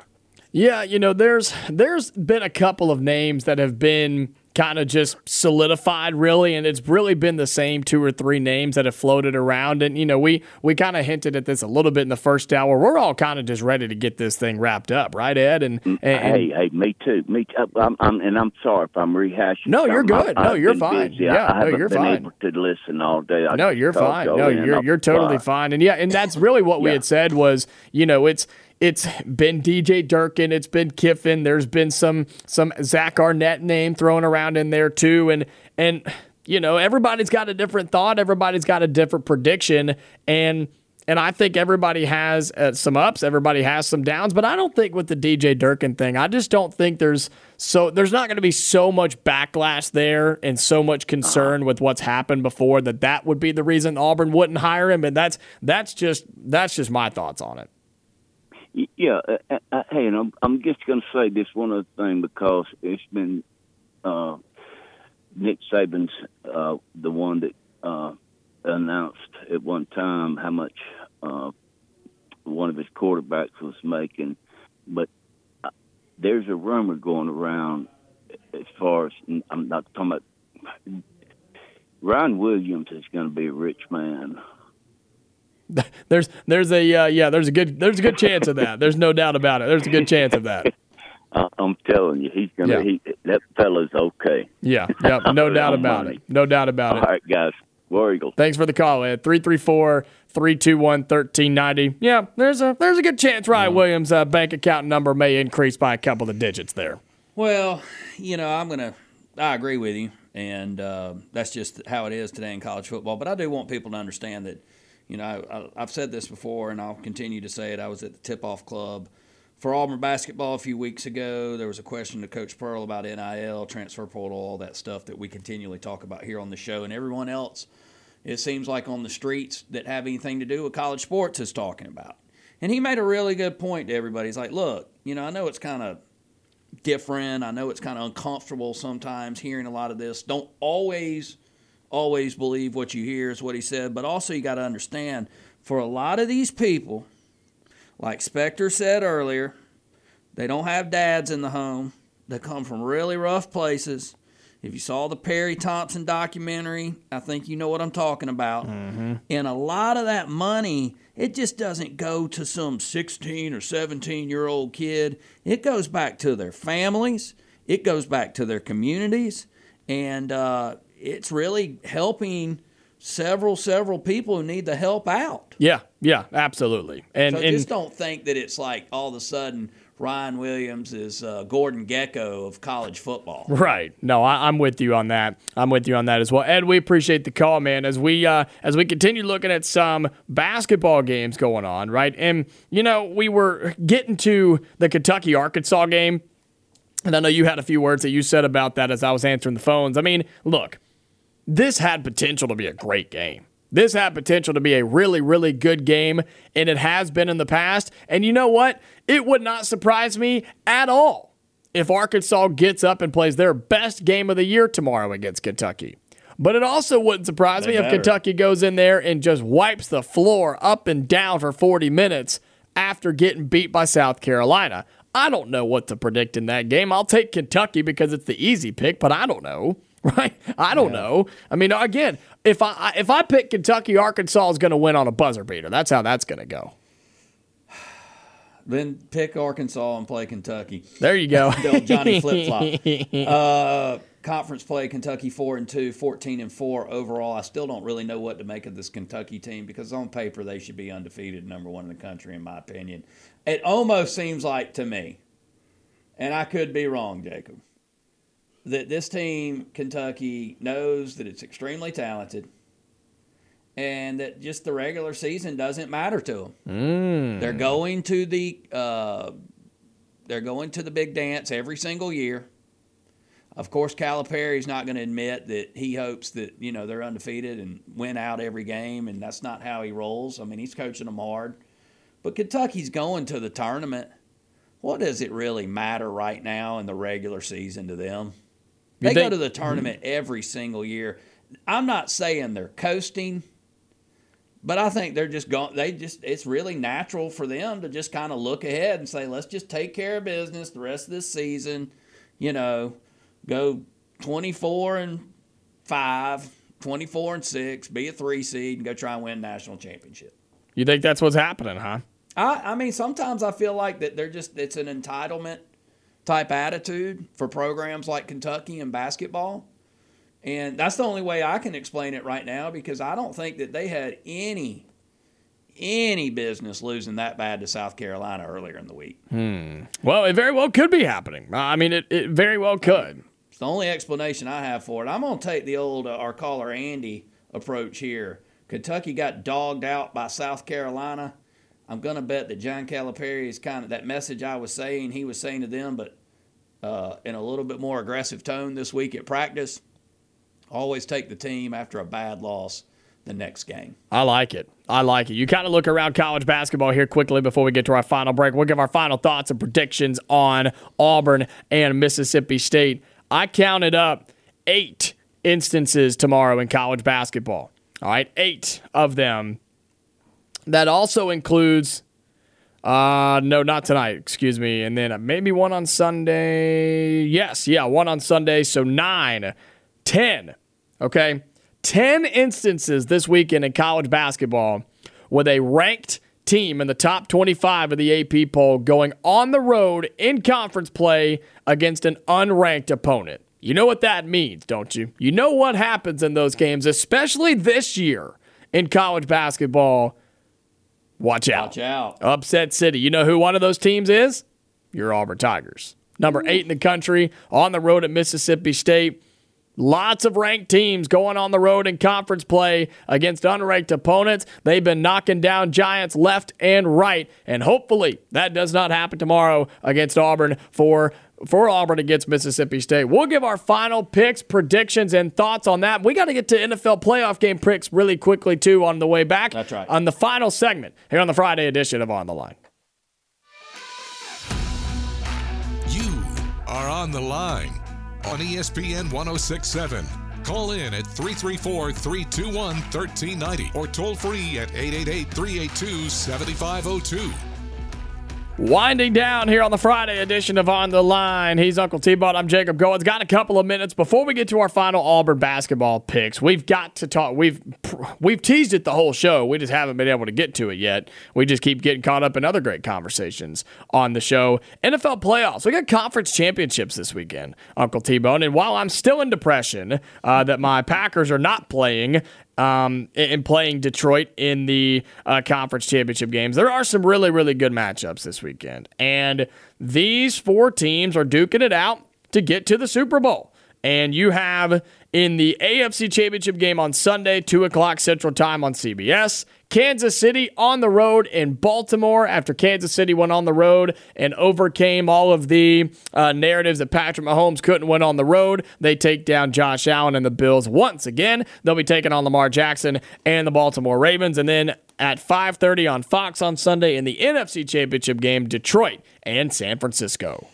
Yeah, you know, there's there's been a couple of names that have been kind of just solidified, really, and it's really been the same two or three names that have floated around. And, you know, we we kind of hinted at this a little bit in the first hour. We're all kind of just ready to get this thing wrapped up, right, Ed? And, and hey, hey, me too, me too. I'm, I'm, and I'm sorry if I'm rehashing. No, you're good. I, no, you're fine. Busy. Yeah, I, I no, haven't you're been fine. Able to listen all day. I no, you're fine. No, you're you're totally fine. And yeah, and that's really what yeah. we had said was, you know, it's. It's been D J Durkin. It's been Kiffin. There's been some some Zach Arnett name thrown around in there too, and and you know everybody's got a different thought. Everybody's got a different prediction, and and I think everybody has uh, some ups. Everybody has some downs, but I don't think with the D J Durkin thing, I just don't think there's so there's not going to be so much backlash there and so much concern with what's happened before that that would be the reason Auburn wouldn't hire him. And that's that's just that's just my thoughts on it. Yeah, I, I, hey, and I'm, I'm just going to say this one other thing because it's been uh, Nick Saban's uh, the one that uh, announced at one time how much uh, one of his quarterbacks was making. But uh, there's a rumor going around as far as I'm not talking about Ryan Williams is going to be a rich man. There's there's a uh, yeah there's a good there's a good chance of that. There's no doubt about it. There's a good chance of that. Uh, I'm telling you, he's gonna yeah. he, that fella's okay. Yeah, yeah, no doubt about money. it. No doubt about All it. All right, guys, War Eagle. Thanks for the call, Ed. three three four, three two one, one three nine zero. Yeah, there's a there's a good chance Ryan mm-hmm. Williams' uh, bank account number may increase by a couple of digits there. Well, you know, I'm gonna I agree with you, and uh, that's just how it is today in college football. But I do want people to understand that. You know, I, I've said this before, and I'll continue to say it. I was at the tip-off club for Auburn basketball a few weeks ago. There was a question to Coach Pearl about N I L, transfer portal, all that stuff that we continually talk about here on the show. And everyone else, it seems like on the streets that have anything to do with college sports is talking about. And he made a really good point to everybody. He's like, look, you know, I know it's kind of different. I know it's kind of uncomfortable sometimes hearing a lot of this. Don't always... always believe what you hear is what he said, but also you got to understand for a lot of these people, like Spectre said earlier, they don't have dads in the home. They come from really rough places. If you saw the Perry Thompson documentary, I think you know what I'm talking about. Mm-hmm. And a lot of that money, it just doesn't go to some sixteen or seventeen-year-old kid. It goes back to their families. It goes back to their communities. And, uh, it's really helping several, several people who need the help out. Yeah, yeah, absolutely. And, so and just don't think that it's like all of a sudden Ryan Williams is uh, Gordon Gekko of college football. Right. No, I, I'm with you on that. I'm with you on that as well. Ed, we appreciate the call, man, as we uh, as we continue looking at some basketball games going on, right? And, you know, we were getting to the Kentucky-Arkansas game, and I know you had a few words that you said about that as I was answering the phones. I mean, look. This had potential to be a great game. This had potential to be a really, really good game, and it has been in the past. And you know what? It would not surprise me at all if Arkansas gets up and plays their best game of the year tomorrow against Kentucky. But it also wouldn't surprise me if Kentucky goes in there and just wipes the floor up and down for forty minutes after getting beat by South Carolina. I don't know what to predict in that game. I'll take Kentucky because it's the easy pick, but I don't know. Right? I don't yeah. know. I mean, again, if I if I pick Kentucky, Arkansas is going to win on a buzzer beater. That's how that's going to go. Then pick Arkansas and play Kentucky. There you go. Johnny flip-flop. Uh, conference play, Kentucky four and two, fourteen and four overall. I still don't really know what to make of this Kentucky team because on paper they should be undefeated, number one in the country, in my opinion. It almost seems like to me, and I could be wrong, Jacob, that this team, Kentucky, knows that it's extremely talented and that just the regular season doesn't matter to them. Mm. They're going to the uh, they're going to the big dance every single year. Of course, Calipari's not going to admit that he hopes that, you know, they're undefeated and win out every game, and that's not how he rolls. I mean, he's coaching them hard. But Kentucky's going to the tournament. what does it really matter right now in the regular season to them? They, they go to the tournament mm-hmm. every single year. I'm not saying they're coasting, but I think they're just going. They just it's really natural for them to just kind of look ahead and say, let's just take care of business the rest of this season. You know, go twenty-four and five, twenty-four and six, be a three seed, and go try and win national championship. You think that's what's happening, huh? I, I mean, sometimes I feel like that they're just, it's an entitlement type attitude for programs like Kentucky and basketball. And that's the only way I can explain it right now, because I don't think that they had any, any business losing that bad to South Carolina earlier in the week. Hmm. Well, it very well could be happening. I mean, it, it very well could. It's the only explanation I have for it. I'm going to take the old, uh, our caller Andy approach here. Kentucky got dogged out by South Carolina. I'm going to bet that John Calipari is kind of that message I was saying, he was saying to them, but uh, in a little bit more aggressive tone this week at practice. Always take the team after a bad loss the next game. I like it. I like it. You kind of look around college basketball here quickly before we get to our final break. We'll give our final thoughts and predictions on Auburn and Mississippi State. I counted up eight instances tomorrow in college basketball. All right, eight of them. That also includes, uh, no, not tonight, excuse me, and then maybe one on Sunday. Yes, yeah, one on Sunday, so nine, ten, okay? Ten instances this weekend in college basketball with a ranked team in the top twenty-five of the A P poll going on the road in conference play against an unranked opponent. You know what that means, don't you? You know what happens in those games, especially this year in college basketball. Watch out. Watch out. Upset City. You know who one of those teams is? Your Auburn Tigers. Number eight in the country, on the road at Mississippi State. Lots of ranked teams going on the road in conference play against unranked opponents. They've been knocking down giants left and right, and hopefully that does not happen tomorrow against Auburn for For Auburn against Mississippi State. We'll give our final picks, predictions, and thoughts on that. We got to get to N F L playoff game picks really quickly, too, on the way back. That's right. On the final segment here on the Friday edition of On the Line. You are On the Line on E S P N one oh six point seven. Call in at three three four, three two one, one three nine zero or toll free at eight eight eight, three eight two, seven five zero two. Winding down here on the Friday edition of On the Line. He's Uncle T-Bone. I'm Jacob Goins. Got a couple of minutes before we get to our final Auburn basketball picks. We've got to talk. We've we've teased it the whole show. We just haven't been able to get to it yet. We just keep getting caught up in other great conversations on the show. N F L playoffs. We got conference championships this weekend, Uncle T-Bone. And while I'm still in depression uh, that my Packers are not playing, Um, and playing Detroit in the uh, conference championship games, there are some really, really good matchups this weekend. And these four teams are duking it out to get to the Super Bowl. And you have in the A F C championship game on Sunday, two o'clock Central Time on C B S, Kansas City on the road in Baltimore after Kansas City went on the road and overcame all of the uh, narratives that Patrick Mahomes couldn't win on the road. They take down Josh Allen and the Bills once again. They'll be taking on Lamar Jackson and the Baltimore Ravens. And then at five thirty on Fox on Sunday in the N F C Championship game, Detroit and San Francisco.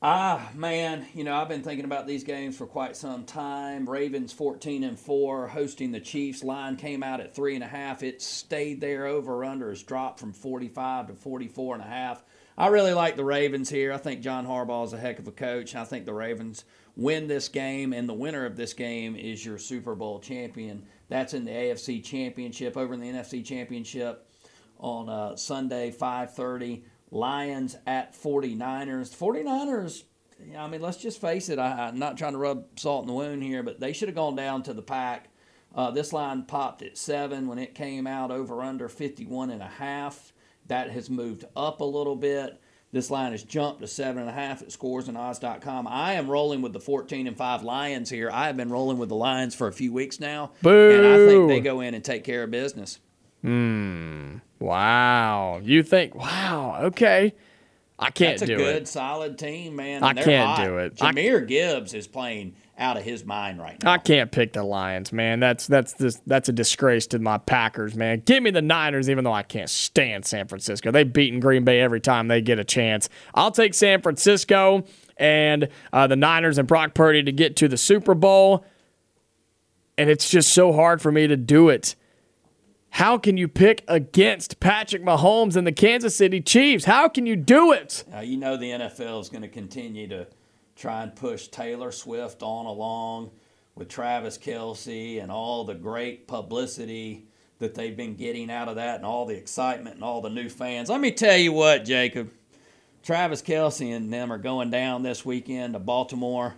Ah, man, you know, I've been thinking about these games for quite some time. Ravens fourteen and four, hosting the Chiefs. Line came out at three and a half. It stayed there. Over-under has dropped from forty-five to forty-four and a half. I really like the Ravens here. I think John Harbaugh is a heck of a coach. I think the Ravens win this game, and the winner of this game is your Super Bowl champion. That's in the A F C Championship. Over in the N F C Championship on uh, Sunday, five thirty. Lions at forty-niners. forty-niners, I mean, let's just face it. I, I'm not trying to rub salt in the wound here, but they should have gone down to the pack. Uh, this line popped at seven when it came out, over under fifty-one and a half. That has moved up a little bit. This line has jumped to seven and a half at scores and odds dot com. I am rolling with the fourteen and five Lions here. I have been rolling with the Lions for a few weeks now. Boo. And I think they go in and take care of business. Hmm. Wow. You think, wow, okay. I can't do it. That's a good, solid team, man. I can't do it. Jahmyr Gibbs is playing out of his mind right now. I can't pick the Lions, man. That's that's this, that's a disgrace to my Packers, man. Give me the Niners, even though I can't stand San Francisco. They've beaten Green Bay every time they get a chance. I'll take San Francisco and uh, the Niners and Brock Purdy to get to the Super Bowl. And it's just so hard for me to do it. How can you pick against Patrick Mahomes and the Kansas City Chiefs? How can you do it? Now, you know the N F L is going to continue to try and push Taylor Swift on along with Travis Kelce and all the great publicity that they've been getting out of that and all the excitement and all the new fans. Let me tell you what, Jacob. Travis Kelce and them are going down this weekend to Baltimore,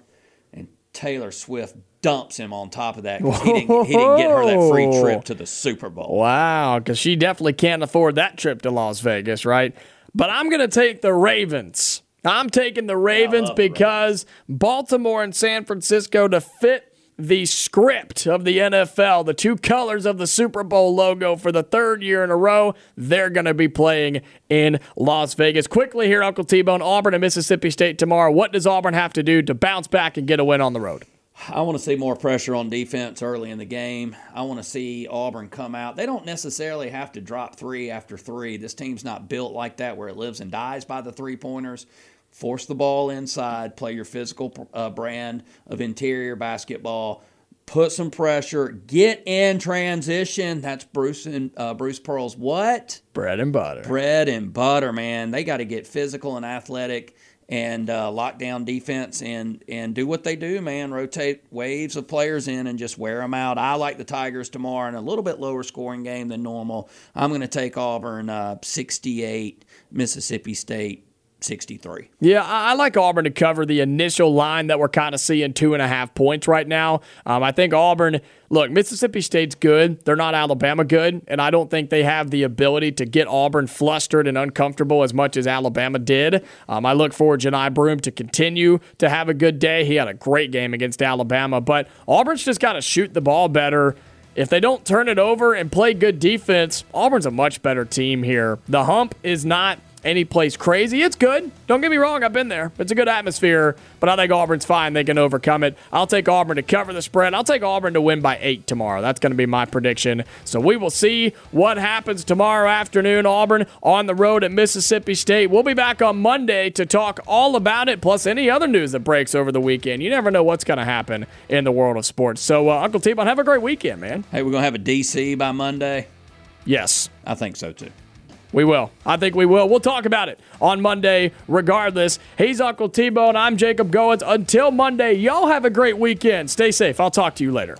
and Taylor Swift dumps him on top of that because he didn't, he didn't get her that free trip to the Super Bowl. Wow, because she definitely can't afford that trip to Las Vegas, right? But I'm going to take the Ravens. I'm taking the Ravens because the Ravens. Baltimore and San Francisco, to fit the script of the N F L, the two colors of the Super Bowl logo for the third year in a row, they're going to be playing in Las Vegas. Quickly here, Uncle T-Bone, Auburn and Mississippi State tomorrow. What does Auburn have to do to bounce back and get a win on the road? I want to see more pressure on defense early in the game. I want to see Auburn come out. They don't necessarily have to drop three after three. This team's not built like that where it lives and dies by the three-pointers. Force the ball inside. Play your physical uh, brand of interior basketball. Put some pressure. Get in transition. That's Bruce and uh, Bruce Pearl's what? Bread and butter. Bread and butter, man. They got to get physical and athletic and uh, lock down defense and and do what they do, man. Rotate waves of players in and just wear them out. I like the Tigers tomorrow in a little bit lower scoring game than normal. I'm going to take Auburn uh, sixty-eight, Mississippi State sixty-three. Yeah, I like Auburn to cover the initial line that we're kind of seeing, two and a half points right now. Um, I think Auburn, look, Mississippi State's good. They're not Alabama good, and I don't think they have the ability to get Auburn flustered and uncomfortable as much as Alabama did. Um, I look for Jani Broome to continue to have a good day. He had a great game against Alabama, but Auburn's just got to shoot the ball better. If they don't turn it over and play good defense, Auburn's a much better team here. The hump is not any place crazy. It's good. Don't get me wrong. I've been there. It's a good atmosphere, but I think Auburn's fine. They can overcome it. I'll take Auburn to cover the spread. I'll take Auburn to win by eight tomorrow. That's going to be my prediction. So we will see what happens tomorrow afternoon. Auburn on the road at Mississippi State. We'll be back on Monday to talk all about it, plus any other news that breaks over the weekend. You never know what's going to happen in the world of sports. So, uh, Uncle T-Bone, have a great weekend, man. Hey, we're going to have a D C by Monday? Yes. I think so, too. We will. I think we will. We'll talk about it on Monday regardless. He's Uncle T-Bone. I'm Jacob Goins. Until Monday, y'all have a great weekend. Stay safe. I'll talk to you later.